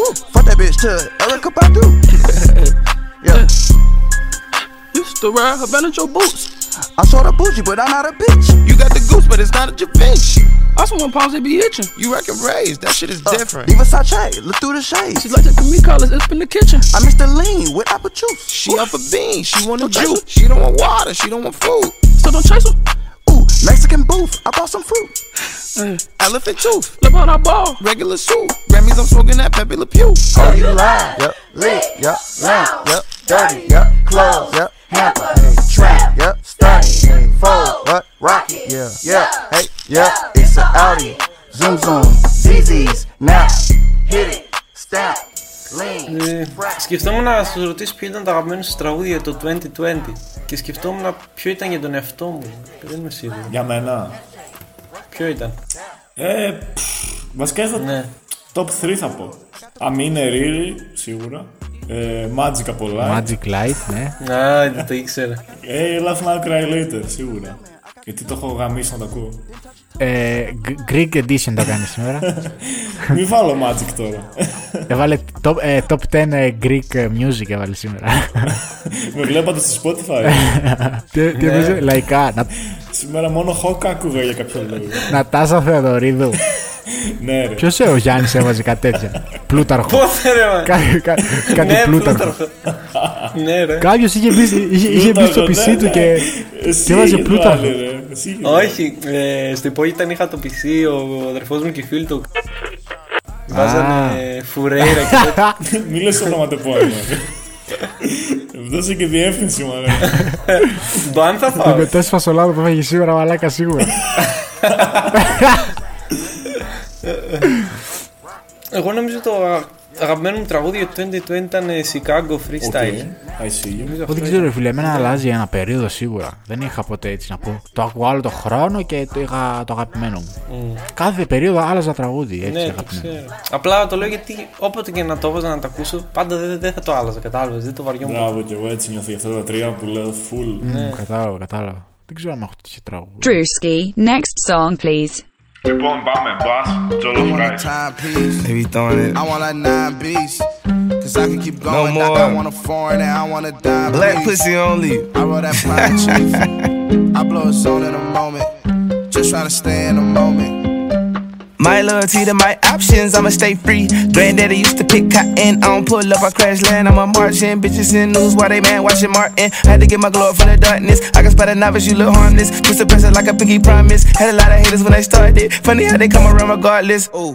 Ooh, fuck that bitch to Erica Badu. Yeah. Used to ride Havana Joe boots. I saw the bougie, but I'm not a bitch. You got the goose, but it's not at your bench. I saw one pounds, they be itching. You reckon raised, that shit is uh, different. Leave a sachet, look through the shades. She like to me colors, it's in the kitchen. I miss the lean with apple juice. She ooh. Up a bean, she want a juice. She don't want water, she don't want food. So don't chase her. Ooh, Mexican booth, I bought some fruit. Mm. Elephant tooth, look on our ball. Regular soup, Grammys, I'm smoking that Pepe Le Pew. Are you alive? Yep, lit, yep, loud, yep, dirty, yep, clothes, yep, hamper, hey, trap, yep, sturdy, hey, fold, what, rocket, yeah, yeah, hey, yeah, it's a Audi, Zoom Zoom, Z's, Nap, Hit It, Stamp, Lean, ε, σκεφτόμουν να σας ρωτήσω ποιο ήταν το αγαπημένο σας τραγούδι το είκοσι είκοσι και σκεφτόμουν ποιο ήταν για τον εαυτό μου. Δεν είμαι σίγουρο. Για μένα. Ποιο ήταν? Ε, βασικά στο ναι. Top τρία θα πω. Αμήνε Ρίλι, σίγουρα. Ε, Magic από Light. Magic Light, ναι. Α, δεν το ήξερα. Ε, Laugh Now Cry Later, σίγουρα. Γιατί το έχω γαμίσει να το ακούω. Ε, Greek Edition το κάνει σήμερα. Μην βάλω Magic τώρα. Έβαλε top, ε, top δέκα Greek Music έβαλε σήμερα. Με βλέπατε στο Spotify. Τι έπαιζε, λαϊκά. Σήμερα μόνο Hulk ακούγα για κάποιο λόγο. Νατάσα Θεοδωρίδου. Ναι, ρε. Ποιος ο Γιάννης έβαζε κάτι τέτοια? Πλούταρχο. Πότε ρε. Κάτι Πλούταρχο. Ναι, ρε. Κάποιος είχε μπει στο πι σι του και έβαζε Πλούταρχο. Όχι, στο υπόγειο είχα το πι σι, ο αδερφός μου και οι φίλοι του βάζανε Φουρέιρα και τέτοια. Μη λες ονοματεπώνυμα. Δώσε και διεύθυνση, μάλλον. Μπαν θα φάω. Το πετές φασολάδο που έφαγε σήμερα, μαλάκα, σίγουρα. Εγώ νομίζω το αγαπημένο μου τραγούδι του είκοσι είκοσι ήταν Chicago Freestyle. Δεν ξέρω, φίλε, εμένα αλλάζει ένα περίοδο σίγουρα. Δεν είχα ποτέ έτσι να πω. Το ακούω άλλο το χρόνο και το είχα το αγαπημένο μου. Κάθε περίοδο άλλαζα τραγούδι. Ναι, απλά το λέω γιατί όποτε και να το έβαζα να το ακούσω, πάντα δεν θα το άλλαζα. Κατάλαβες, δεν το βαριόμουν. Μπράβο, και εγώ έτσι νιώθω για αυτά τα τρία που λέω full. Κατάλαβα, κατάλαβα. Δεν ξέρω αν έχω τέτοιο τραγούδι. Drewskii, next song please. Λοιπόν, πάμε, boss, Jolo Fry. They be throwing it. I want like nine beats, cause I can keep going. No more. I want a foreign and I want a dime. Black pussy only. I roll that flying chief. I blow a zone in a moment. Just trying to stay in the moment. My loyalty to my options, I'ma stay free. Granddaddy used to pick cotton, I don't pull up, I crash land. I'm a marching, bitches in news while they man watching Martin. Had to get my glory from the darkness, I can spot a novice, you look harmless. Twist the pressure like a pinky promise, had a lot of haters when I started. Funny how they come around regardless. Ooh.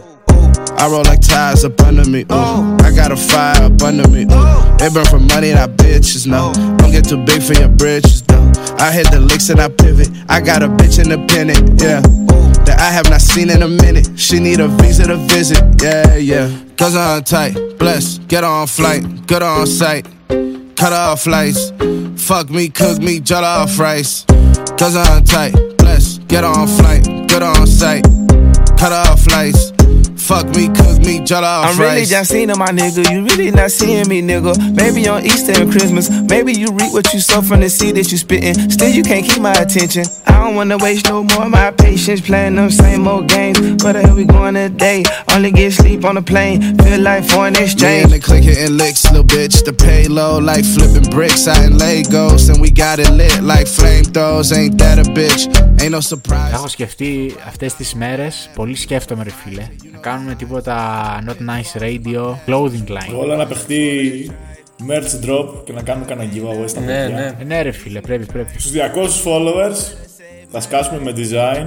I roll like tires up under me, ooh. I got a fire up under me, ooh. They burn for money, that bitches know. Don't get too big for your bridges, though. I hit the licks and I pivot. I got a bitch independent, yeah. That I have not seen in a minute. She need a visa to visit, yeah, yeah. Cause I'm tight, blessed, get on flight, good on sight. Cut off lights, fuck me, cook me, jot off rice. Cause I'm tight, blessed, get on flight, good on sight. Cut off lights. Fuck me, cook me, jolly off I'm rice. Really just seeing my nigga, you really not seeing me, nigga. Maybe on Easter and Christmas, maybe you reap what you sow from the seed that you spittin'. Still you can't keep my attention. I don't wanna waste no more of my patience playing them same old games. Where the hell we going today? Only get sleep on the plane, feel like foreign exchange. Me and the click hitting licks, little bitch. The payload like flipping bricks out in Legos, and we got it lit like flamethrowers. Ain't that a bitch? Ain't no surprise. Έχω σκεφτεί αυτές τις μέρες, πολύ σκέφτομαι ρε φίλε. Κάνουμε τίποτα Not Nice Radio clothing line. Όλα να παιχτεί merch drop και να κάνουμε κανένα giveaway στα παιδιά. Ναι, ναι. Ναι ρε φίλε, πρέπει, πρέπει. Στους διακόσιους followers θα σκάσουμε με design,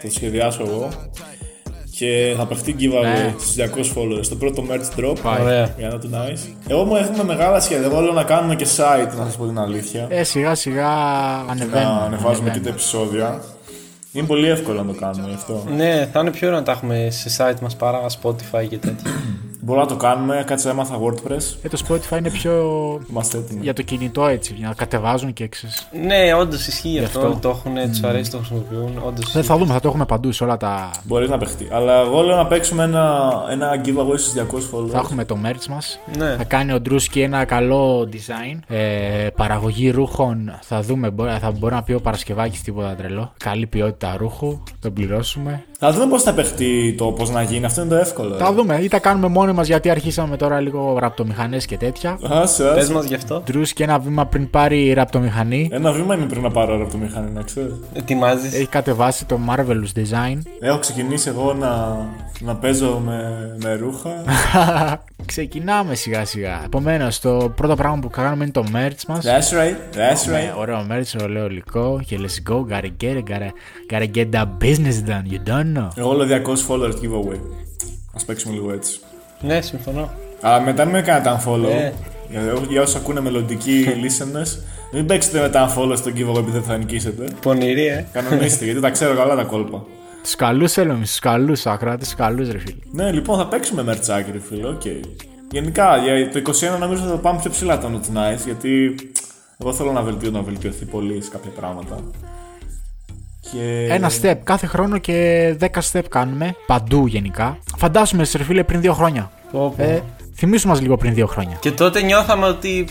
θα το σχεδιάσω εγώ και θα παιχτεί giveaway, ναι. Στους διακόσιους followers, το πρώτο merch drop. Ωραία. Για Not Nice. Εγώ μου έχουμε μεγάλα σχέδια, εγώ λέω να κάνουμε και site, να σας πω την αλήθεια. Ε, σιγά σιγά ανεβαίνουμε. Να ανεβάζουμε και τα επεισόδια. Είναι πολύ εύκολο να το κάνουμε αυτό. Ναι, θα είναι πιο ωραίο να τα έχουμε σε site μας παρά Spotify και τέτοια. Μπορούμε να το κάνουμε, κάτσε έμαθα WordPress. Ε, το Spotify είναι πιο για το κινητό έτσι, για να κατεβάζουν και έξες. Ναι, όντως ισχύει αυτό. αυτό. Το έχουν, mm. τους αρέσει, το χρησιμοποιούν. Όντως δεν θα δούμε, θα το έχουμε παντού σε όλα τα. Μπορεί να παιχτεί. Αλλά εγώ λέω να παίξουμε ένα, ένα giveaway στους διακόσιους followers. Θα έχουμε το merch μας. Ναι. Θα κάνει ο Drewskii ένα καλό design. Ε, παραγωγή ρούχων θα δούμε. Θα μπορεί να πει ο Παρασκευάκης τίποτα τρελό. Καλή ποιότητα ρούχου, τον πληρώσουμε. Θα δούμε πώς θα παιχτεί το πώς να γίνει. Αυτό είναι το εύκολο. Θα δούμε ή τα κάνουμε μόνοι μας γιατί αρχίσαμε τώρα λίγο ραπτομηχανές και τέτοια. Άσε, πες μας γι' αυτό. Drewskii ένα βήμα πριν πάρει ραπτομηχανή. Ένα βήμα είναι πριν να πάρω ραπτομηχανή, να ξέρεις. Ετοιμάζεις. Έχει κατεβάσει το Marvelous Design. Έχω ξεκινήσει εγώ να, να παίζω με, με ρούχα. Ξεκινάμε σιγά σιγά. Επομένως, το πρώτο πράγμα που κάνουμε είναι το merch μας. That's right, that's right. Ωραίο merch, ωραίο υλικό. Και let's go, gotta get it, gotta, gotta get that business done, you don't know. Εγώ λέω διακόσιους followers giveaway. Ας παίξουμε λίγο έτσι. Ναι, συμφωνώ. Αλλά μετά μην με κάνετε unfollow. Για όσους ακούνε μελλοντικοί listeners, μην παίξετε μετά unfollow στο giveaway επειδή δεν θα νικήσετε. Πονηρία. Κανονίστε, γιατί τα ξέρω καλά τα κόλπα. Τους καλούς θέλω εμείς, τους καλούς ακράτες, τους καλούς ρε φίλε. Ναι, λοιπόν θα παίξουμε μερτσάκι ρε φίλε, οκ. Okay. Γενικά για το είκοσι ένα νομίζω θα πάμε πιο ψηλά το Not Nice, γιατί εγώ θέλω να βελτιώ, να βελτιωθεί πολύ σε κάποια πράγματα. Και... ένα step κάθε χρόνο και δέκα step κάνουμε παντού γενικά. Φαντάσουμε ρε φίλε πριν δύο χρόνια. Ε, θυμίσου μας λίγο πριν δύο χρόνια. Και τότε νιώθαμε ότι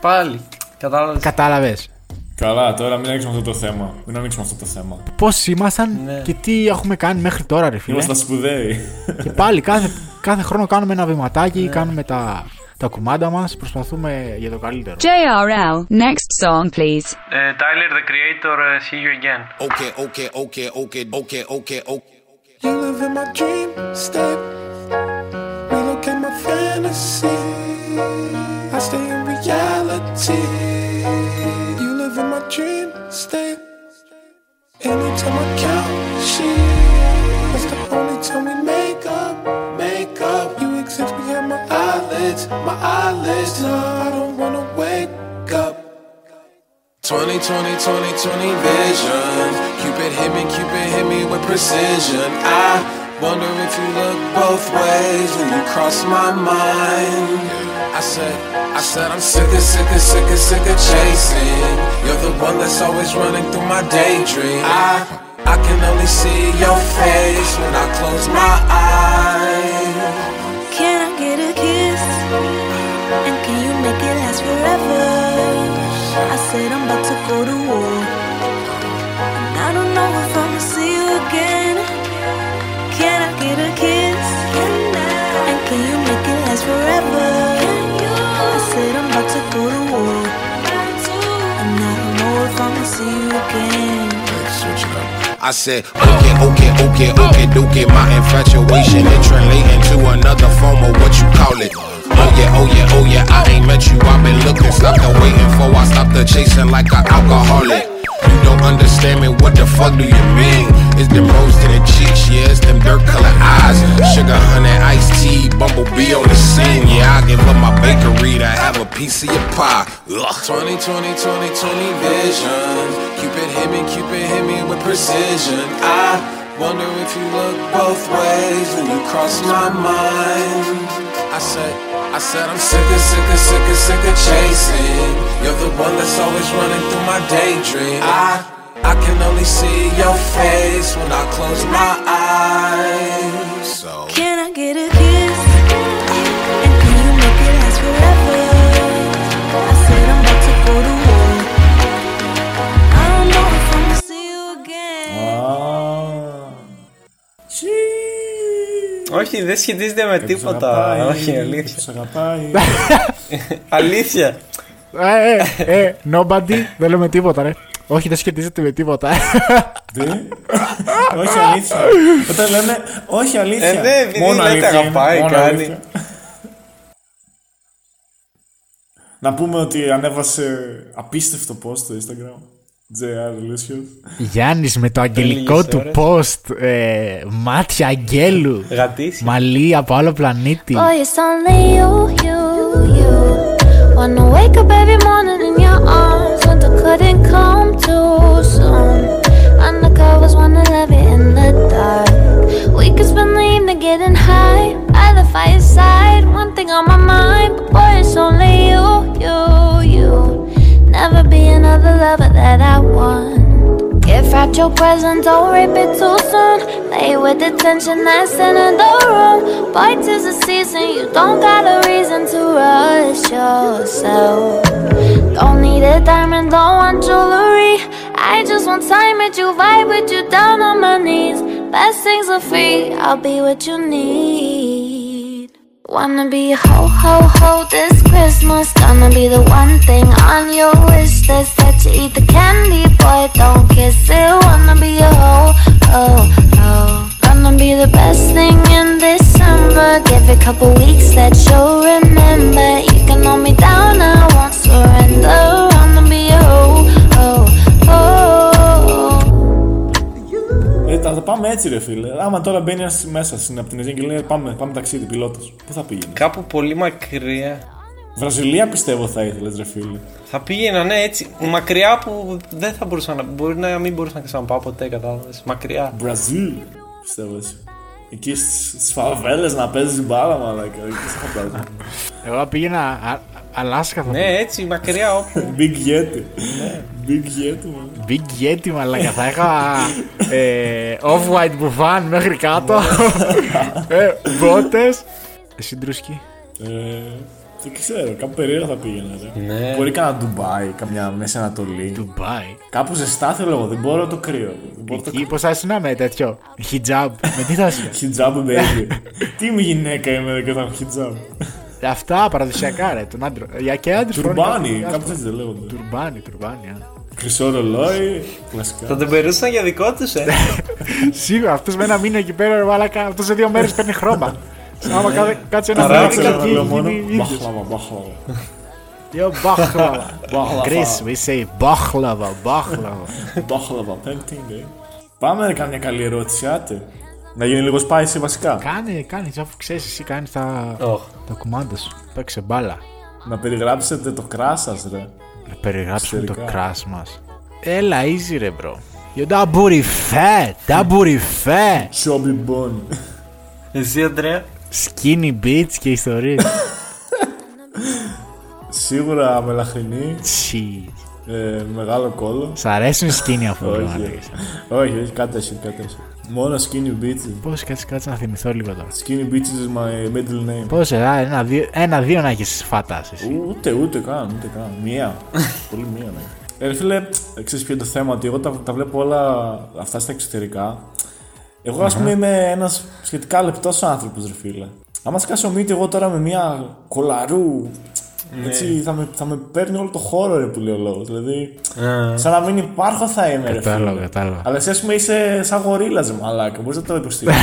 πάλι. Κατάλαβες. Κατάλαβες. Καλά, τώρα μην ανοίξουμε αυτό το θέμα. Μην ανοίξουμε αυτό το θέμα. Πώς ήμασταν ναι. και τι έχουμε κάνει μέχρι τώρα, ρε φίλε. Είμαστε σπουδαίοι. Και πάλι κάθε, κάθε χρόνο κάνουμε ένα βηματάκι, ναι. κάνουμε τα, τα κουμάντα μας, προσπαθούμε για το καλύτερο. τζέι αρ ελ, next song, please. Uh, Tyler the Creator, uh, see you again. Okay, okay, okay, okay, okay, okay, okay. You live in my dream step. We look at my fantasy. I stay in reality. Dream state. Anytime I count shit, that's the only time we make up, make up. You exist behind my eyelids, my eyelids. No, I don't wanna wake up. twenty twenty, twenty twenty vision. Cupid hit me, Cupid hit me with precision. I wonder if you look both ways when you cross my mind. I said, I said I'm sick of, sick of, sick of, sick of chasing. You're the one that's always running through my daydream. I, I can only see your face when I close my eyes. Can I get a kiss? And can you make it last forever? I said I'm about to go to war, and I don't know if I'ma see you again. Can I get a kiss? And can you make it last forever? I'm about to go to war, and I don't know if I'ma see you again. I said, okay, okay, okay, okay, okay. My infatuation is translating to another form of what you call it. Oh yeah, oh yeah, oh yeah, I ain't met you, I've been looking. Stopped the waiting for, I stopped the chasing like an alcoholic. You don't understand me, what the fuck do you mean? It's them rose to the cheeks, yeah, it's them dirt colored eyes. Sugar, honey, iced tea, bumblebee on the scene. Yeah, I give up my bakery to have a piece of your pie. Ugh. twenty twenty, twenty twenty vision. Cupid hit me, Cupid hit me with precision. I wonder if you look both ways when you cross my mind. I said, I said I'm sick of, sick of, sick of, sick of chasing. You're the one that's always running through my daydream. I, I can only see your face when I close my eyes. So can I get a kiss? And can you make it last forever? I said I'm about to go to war. I don't know if I'm gonna see you again. Ah. Όχι, δεν σχετίζεται με τίποτα. Όχι, αλήθεια. Αλήθεια. Nobody, δεν λέμε τίποτα, ρε. Όχι, δεν σχετίζεται με τίποτα. Όχι, αλήθεια. Όταν λέμε, όχι, αλήθεια. Μόνο αλήθεια αγαπάει, κάνει. Να πούμε ότι ανέβασε απίστευτο post στο Instagram. Γιάννης με το αγγελικό του post, ε, μάτια αγγέλου, γατίσια. Μαλλί από άλλο πλανήτη. Never be another lover that I want. If I your present, don't rip it too soon. Play with the tension that's in the room. Boy, tis the season, you don't got a reason to rush yourself. Don't need a diamond, don't want jewelry. I just want time with you, vibe with you, down on my knees. Best things are free, I'll be what you need. Wanna be ho ho ho this Christmas. Gonna be the one thing on your wish list. That you eat the candy, boy, don't kiss it. Wanna be a ho ho ho. Gonna be the best thing in December. Give it a couple weeks that you'll remember. You can hold me down, I won't surrender. Wanna be a ho ho ho. Ε, θα πάμε έτσι ρε φίλε. Άμα τώρα μπαίνει ένας μέσα στην Αθηνική και λέει πάμε, πάμε ταξίδι πιλότος, πού θα πήγαινε? Κάπου πολύ μακριά. Βραζιλία πιστεύω θα ήθελες ρε φίλε. Θα πήγαινα ναι έτσι, μακριά που δεν θα μπορούσα να, μπορεί να μην μπορούσα να ξαναπάω ποτέ κατάλαβες, μακριά. Βραζίλ πιστεύω έτσι. Εκεί στις φαβέλες να παίζεις μπάλα μαλάκα, εκεί σε φαντάζομαι. Εγώ πήγαινα Αλάσκα θα πήγαινα. Ναι έτσι μακριά όπου. Big Yeti. Big Yeti μαλάκα. Big Yeti μαλάκα, θα είχα off-white μπουφάν μέχρι κάτω. Μπότες. Εσύ Ντρούσκι. Δεν ξέρω, κάπου περίεργα θα πήγαινα. Ναι. Μπορεί κανένα Ντουμπάι, καμιά Μέση Ανατολή. Ντουμπάι. Κάπου ζεστά θέλω, δεν μπορώ να το κρύο. Εκεί πώς θα να με τέτοιο. Χιτζάμπ. Με τι θα είσαι. Χιτζάμπ με έχει. Τι μου γυναίκα είμαι εδώ και θα είμαι χιτζάμπ. Αυτά παραδοσιακά ρε, τον άντρο. Για και άντρες. Τουρμπάνι, κάπου έτσι δεν λέγονται. Τουρμπάνι, τουρμπάνι. Χρυσό ρολόι, κλασικά. Θα τον περούσαν για δικό του, ε. Σίγουρα, αυτό με ένα μήνα εκεί πέρα, μαλάκα, αυτό σε δύο μέρες παίρνει χρώμα. Άμα κάτσε ένα μπάχλαβα και γίνει Μπάχλαβα, μπάχλαβα Chris, we say μπάχλαβα, μπάχλαβα Μπάχλαβα, painting. Πάμε να κάνει μια καλή ερώτηση, άτε. Να γίνει λίγο spicy βασικά. Κάνε, κάνε, αφού ξέρεις εσύ κάνεις τα κουμάντα σου. Παίξε μπάλα. Να περιγράψετε το κράς σας ρε. Να περιγράψουμε το κράς μας. Έλα, easy ρε bro. Yo, da burife, da burife Chubby bone. Εσύ, Αντρέα. Skinny bitch και ιστορίες. Σίγουρα μελαχρινή. Τσι. Μεγάλο κόλλο. Σ' αρέσουν οι skinny αφού όχι, όχι, κάτω εσύ, κάτω εσύ. Μόνο skinny bitch. Πώς κάτσε, κάτσε να θυμηθώ λίγο τώρα. Skinny bitch is my middle name. Πώς, ένα-δύο να έχεις φάτασεις. Ούτε, ούτε καν, ούτε καν. Μία. Πολύ μία να έχεις. Ρε φίλε, ξέρεις ποιο είναι το θέμα, ότι εγώ τα βλέπω όλα αυτά στα εξωτερικά. Εγώ, α πούμε, είμαι ένα σχετικά λεπτό άνθρωπο, ρε φίλε. Άμα σκάσω μύτη, εγώ τώρα με μια κολαρού. Έτσι, θα με, θα με παίρνει όλο το χώρο, ρε που λέει ο λόγο. Δηλαδή, σαν να μην υπάρχω θα είμαι, ρε φίλε. Κατάλαβα, κατάλαβα. Αλλά εσύ, α πούμε, είσαι σαν γορίλα, μαλάκα. Μπορεί να το υποστηρίξει.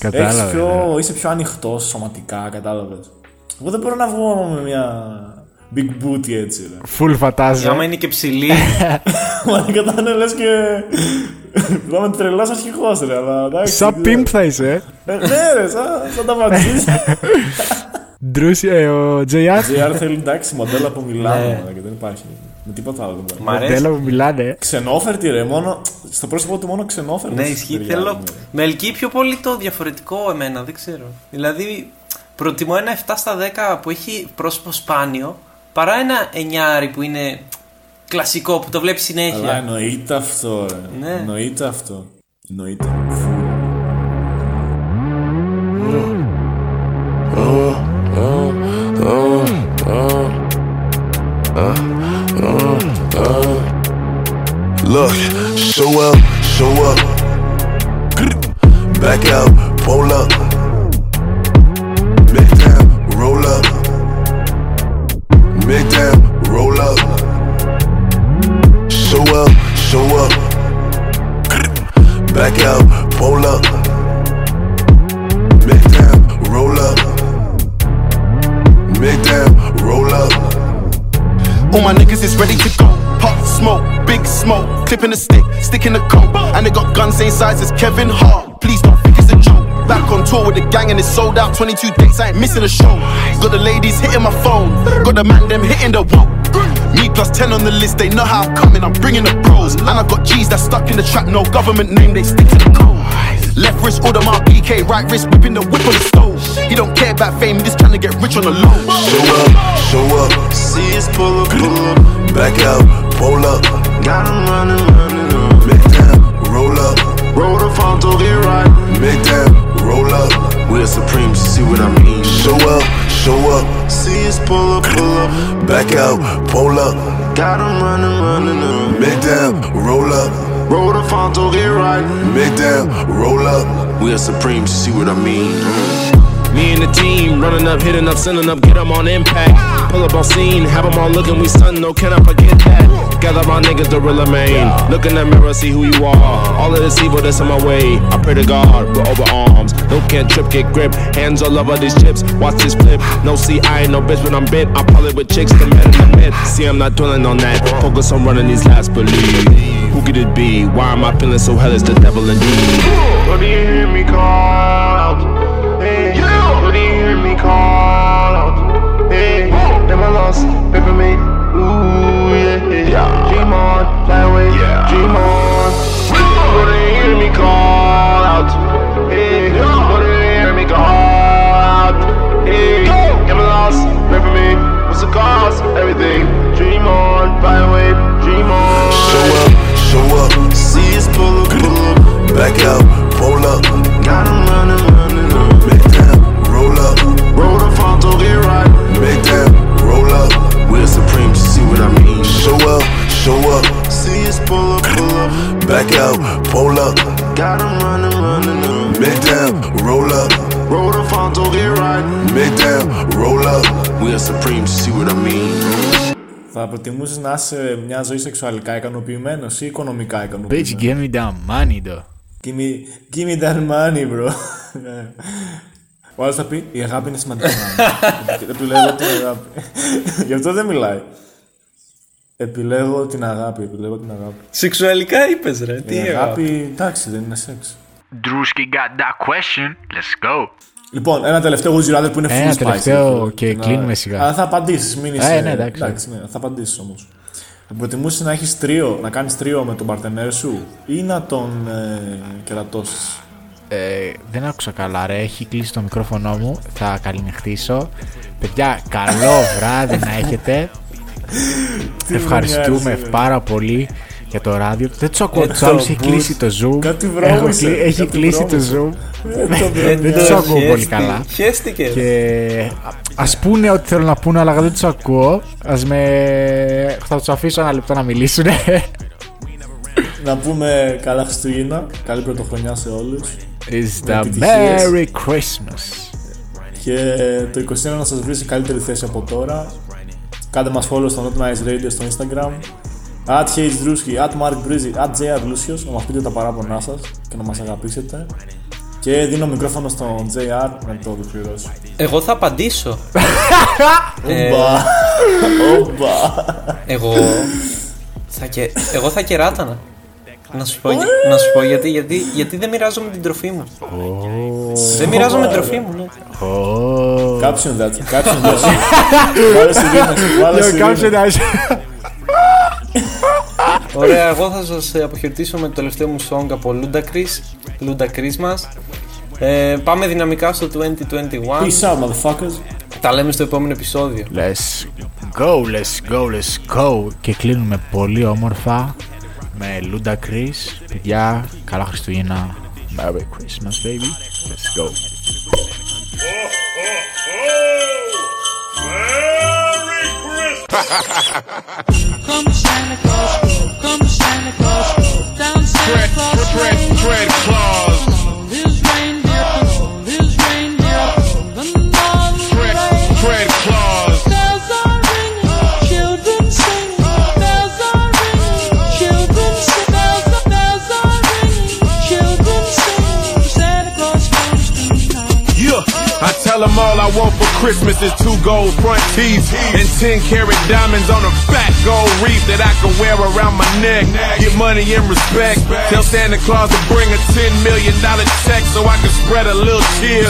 Κατάλαβα. Είσαι πιο ανοιχτό σωματικά, κατάλαβε. Εγώ δεν μπορώ να βγω με μια big booty έτσι, ρε. Φουλ φαντάζει. Άμα είναι και ψηλή. Μα δεν κατάλαβε, λε και. Θα με τρελάς αρχηγός ρε, αλλά εντάξει. Σαν πιμπ θα είσαι. Ναι ρε, σαν τα ματζείς. Ντρούσι, ο τζέι αρ. τζέι αρ θέλει εντάξει μοντέλα από Μιλάνο, αλλά και δεν υπάρχει. Με τίποτα άλλο δεν πάει. Μοντέλα από Μιλάνο, ε. Ξενόφερτη ρε, μόνο. Στο πρόσωπό του μόνο ξενόφερτη. Ναι, ισχύει. Με ελκύει πιο πολύ το διαφορετικό εμένα, δεν ξέρω. Δηλαδή, προτιμώ ένα επτά στα δέκα που έχει πρόσωπο σπάνιο παρά ένα εννιάρι που είναι. Κλασικό που το βλέπεις συνέχεια. Αλλά εννοείται αυτό ρε. Ναι. Εννοείται αυτό. Εννοείται. Look, show up, show up. Back out, pull up. Make them roll up. Make them roll up. Show up, show up. Back out, pull up. Make them roll up. Make them roll up. All my niggas is ready to go. Pop smoke, big smoke. Clipping a stick, sticking a comb. And they got guns same size as Kevin Hart. Please don't think it's a joke. Back on tour with the gang and it's sold out. Twenty-two dates, I ain't missing a show. Got the ladies hitting my phone. Got the man them hitting the wall. Me plus ten on the list, they know how I'm coming, I'm bringing the bros. And I got G's that's stuck in the trap, no government name, they stick to the code. Left wrist order my P K, right wrist whipping the whip on the stove. You don't care about fame, just trying to get rich on the low. Show up, show up, see us pull up, pull up. Back out, roll up. Got them running, running up. Make them roll up. Roll the phone, don't get right. Make them roll up. We're supreme, see what I mean. Show up, show up, see us pull up, pull up. Back out, pull up. Got them running, running up. Make them roll up. Roll the phone, don't get right. Make them roll up. We are supreme, see what I mean. Me and the team, running up, hitting up, sending up, get them on impact. Pull up on scene, have them all looking, we stuntin', no, can I forget that? Gather my niggas, the real main. Look in the mirror, see who you are. All of this evil that's in my way, I pray to God, we're over arms. No can't trip, get grip, hands all over these chips. Watch this flip, no see, I ain't no bitch when I'm bent. I pull it with chicks, the man in the mid. See, I'm not dwelling on that, focus on running these laps, believe. Who could it be? Why am I feeling so hell? It's the devil indeed. But do you hear me call out? Hey, do you hear me call out? Hey. Big down, roll up. Roll the Fonto, get riding. Big down, roll up. We are supreme, see what I mean. Θα προτιμούσες να είσαι μια ζωή σεξουαλικά ικανοποιημένος ή οικονομικά ικανοποιημένος? Bitch, give me that money, though. Give me, give me that money, bro. Ο άλλος θα πει, η αγάπη είναι σημαντική. Επιλέγω την αγάπη. Γι' αυτό δεν μιλάει. Επιλέγω την αγάπη, επιλέγω την αγάπη. Σεξουαλικά είπες, ρε. Η αγάπη, εντάξει, δεν είναι σεξ. Drewskii got that question, let's go. Λοιπόν, ένα τελευταίο γουζιράδερ που είναι full spice. Ένα τελευταίο και κλείνουμε σιγά. Αλλά θα απαντήσεις, μην είσαι... Ε, ναι, εντάξει. εντάξει ναι, θα απαντήσεις όμως. Θα προτιμούσες να έχεις τρίο, να κάνεις τρίο με τον παρτενέρ σου ή να τον ε, κερατώσεις? Ε, δεν άκουσα καλά ρε, έχει κλείσει το μικρόφωνο μου, θα καληνυχτήσω. Παιδιά, καλό βράδυ να έχετε. Ευχαριστούμε πάρα πολύ για το ράδιο. Δεν τους ακούω τους άλλους, έχει κλείσει το Zoom. Κάτι βρώμησε. Έχει κλείσει το Zoom. Δεν τους ακούω πολύ καλά. Χαίστηκε. Ας πούνε ό,τι θέλουν να πούνε, αλλά δεν τους ακούω. Θα τους αφήσω ένα λεπτό να μιλήσουν. Να πούμε καλά Χριστούγεννα. Καλή πρωτοχρονιά σε όλους. It's the Merry Christmas. Και το είκοσι ένα να σας βρει σε καλύτερη θέση από τώρα. Κάντε μας follow στο Not Nice Radio στο Instagram. At H. Drewskii, at Mark Brizzi, at J R Lucius. Να μας πείτε τα παράπονά σας και να μας αγαπήσετε. Και δίνω μικρόφωνο στον Τζέι Αρ να το ολοκληρώσω. Εγώ θα απαντήσω. Ομπα. Ομπα. Εγώ θα, και... εγώ θα κεράτανα. Να σου πω, να σου πω γιατί, γιατί, γιατί δεν μοιράζομαι την τροφή μου. Oh. Δεν μοιράζομαι την τροφή μου. Κάψιον δάτσο. Κάψιον δάτσο. Βάλε σιρήνες. Ωραία, εγώ θα σας αποχαιρετήσω με το τελευταίο μου song από Ludacris. Ludacris μας. Ε, πάμε δυναμικά στο είκοσι είκοσι ένα. Peace out, motherfuckers. Τα λέμε στο επόμενο επεισόδιο. Let's go, let's go, let's go. Και κλείνουμε πολύ όμορφα με Ludacris. Παιδιά, καλά Χριστούγεννα. Merry Christmas, baby. Let's go. Come Santa Claus, come Santa Claus, down Santa Claus Red, red, red claws. All his reindeer, all his reindeer, the north red, red claws. Bells are ringing, children sing. Bells are ringing, children sing. Bells are ringing, children sing. Santa Claus comes tonight. Yeah, I tell them all I want for Christmas is two gold front teeth and ten carat diamonds on a fat gold wreath that I can wear around my neck. Get money and respect. Tell Santa Claus to bring a ten million dollar check so I can spread a little cheer.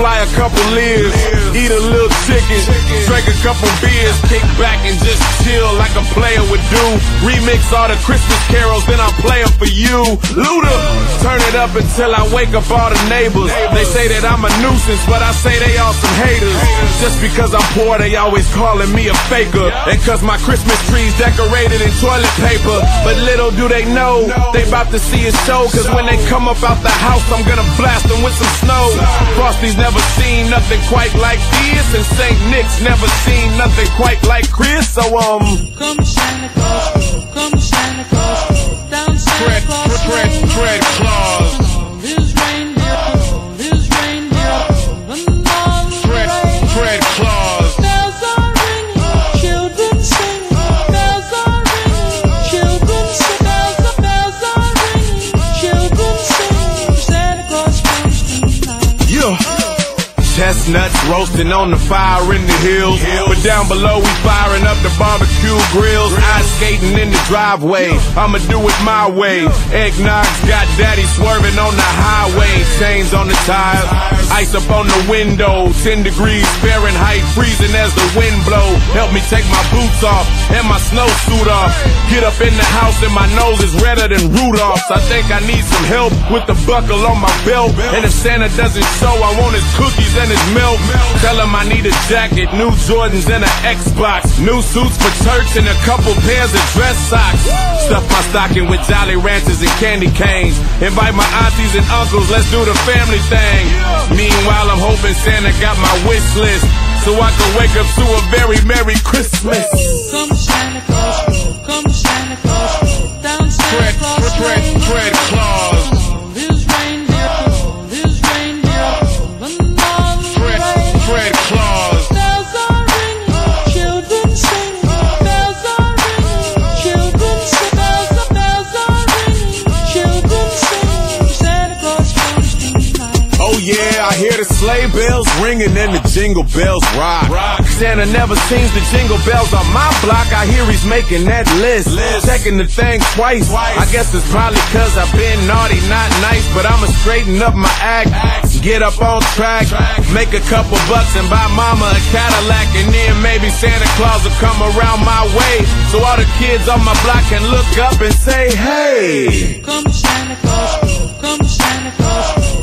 Fly a couple lids, eat a little chicken, drink a couple beers, kick back and just chill like a player would do. Remix all the Christmas carols, then I'll play them for you. Luda, turn it up until I wake up all the neighbors. They say that I'm a nuisance, but I say they all some haters. Just because I'm poor, they always calling me a faker. And cause my Christmas tree's decorated in toilet paper. But little do they know, they about to see a show. Cause when they come up out the house, I'm gonna blast them with some snow. Frosty's never seen nothing quite like this. And Saint Nick's never seen nothing quite like Chris. So, um, come Santa Claus, come Santa Claus, down Santa Claus, Red, red, red claws. Nuts roasting on the fire in the hills. But down below we firing up the barbecue grills. Ice skating in the driveway, I'ma do it my way. Eggnogs got daddy swerving on the highway. Chains on the tires, ice up on the window. Ten degrees Fahrenheit, freezing as the wind blow. Help me take my boots off and my snowsuit off. Get up in the house and my nose is redder than Rudolph's. I think I need some help with the buckle on my belt. And if Santa doesn't show, I want his cookies and his milk. Tell him I need a jacket, new Jordans and an Xbox, new suits for church and a couple pairs of dress socks. Stuff my stocking with Jolly Ranchers and candy canes. Invite my aunties and uncles, let's do the family thing. Meanwhile I'm hoping Santa got my wish list, so I can wake up to a very Merry Christmas. Come Santa Claus, come Santa Claus, down Santa Claus, Red, red, red, red claws. All his reindeer, all his yeah, I hear the sleigh bells ringing and the jingle bells rock. rock. Santa never sings the jingle bells on my block. I hear he's making that list, list. Checking the thing twice. twice. I guess it's probably cause I've been naughty, not nice, but I'ma straighten up my act, Axe. Get up on track, Track, make a couple bucks and buy mama a Cadillac, and then maybe Santa Claus will come around my way, so all the kids on my block can look up and say, hey, come Santa Claus, come Santa Claus.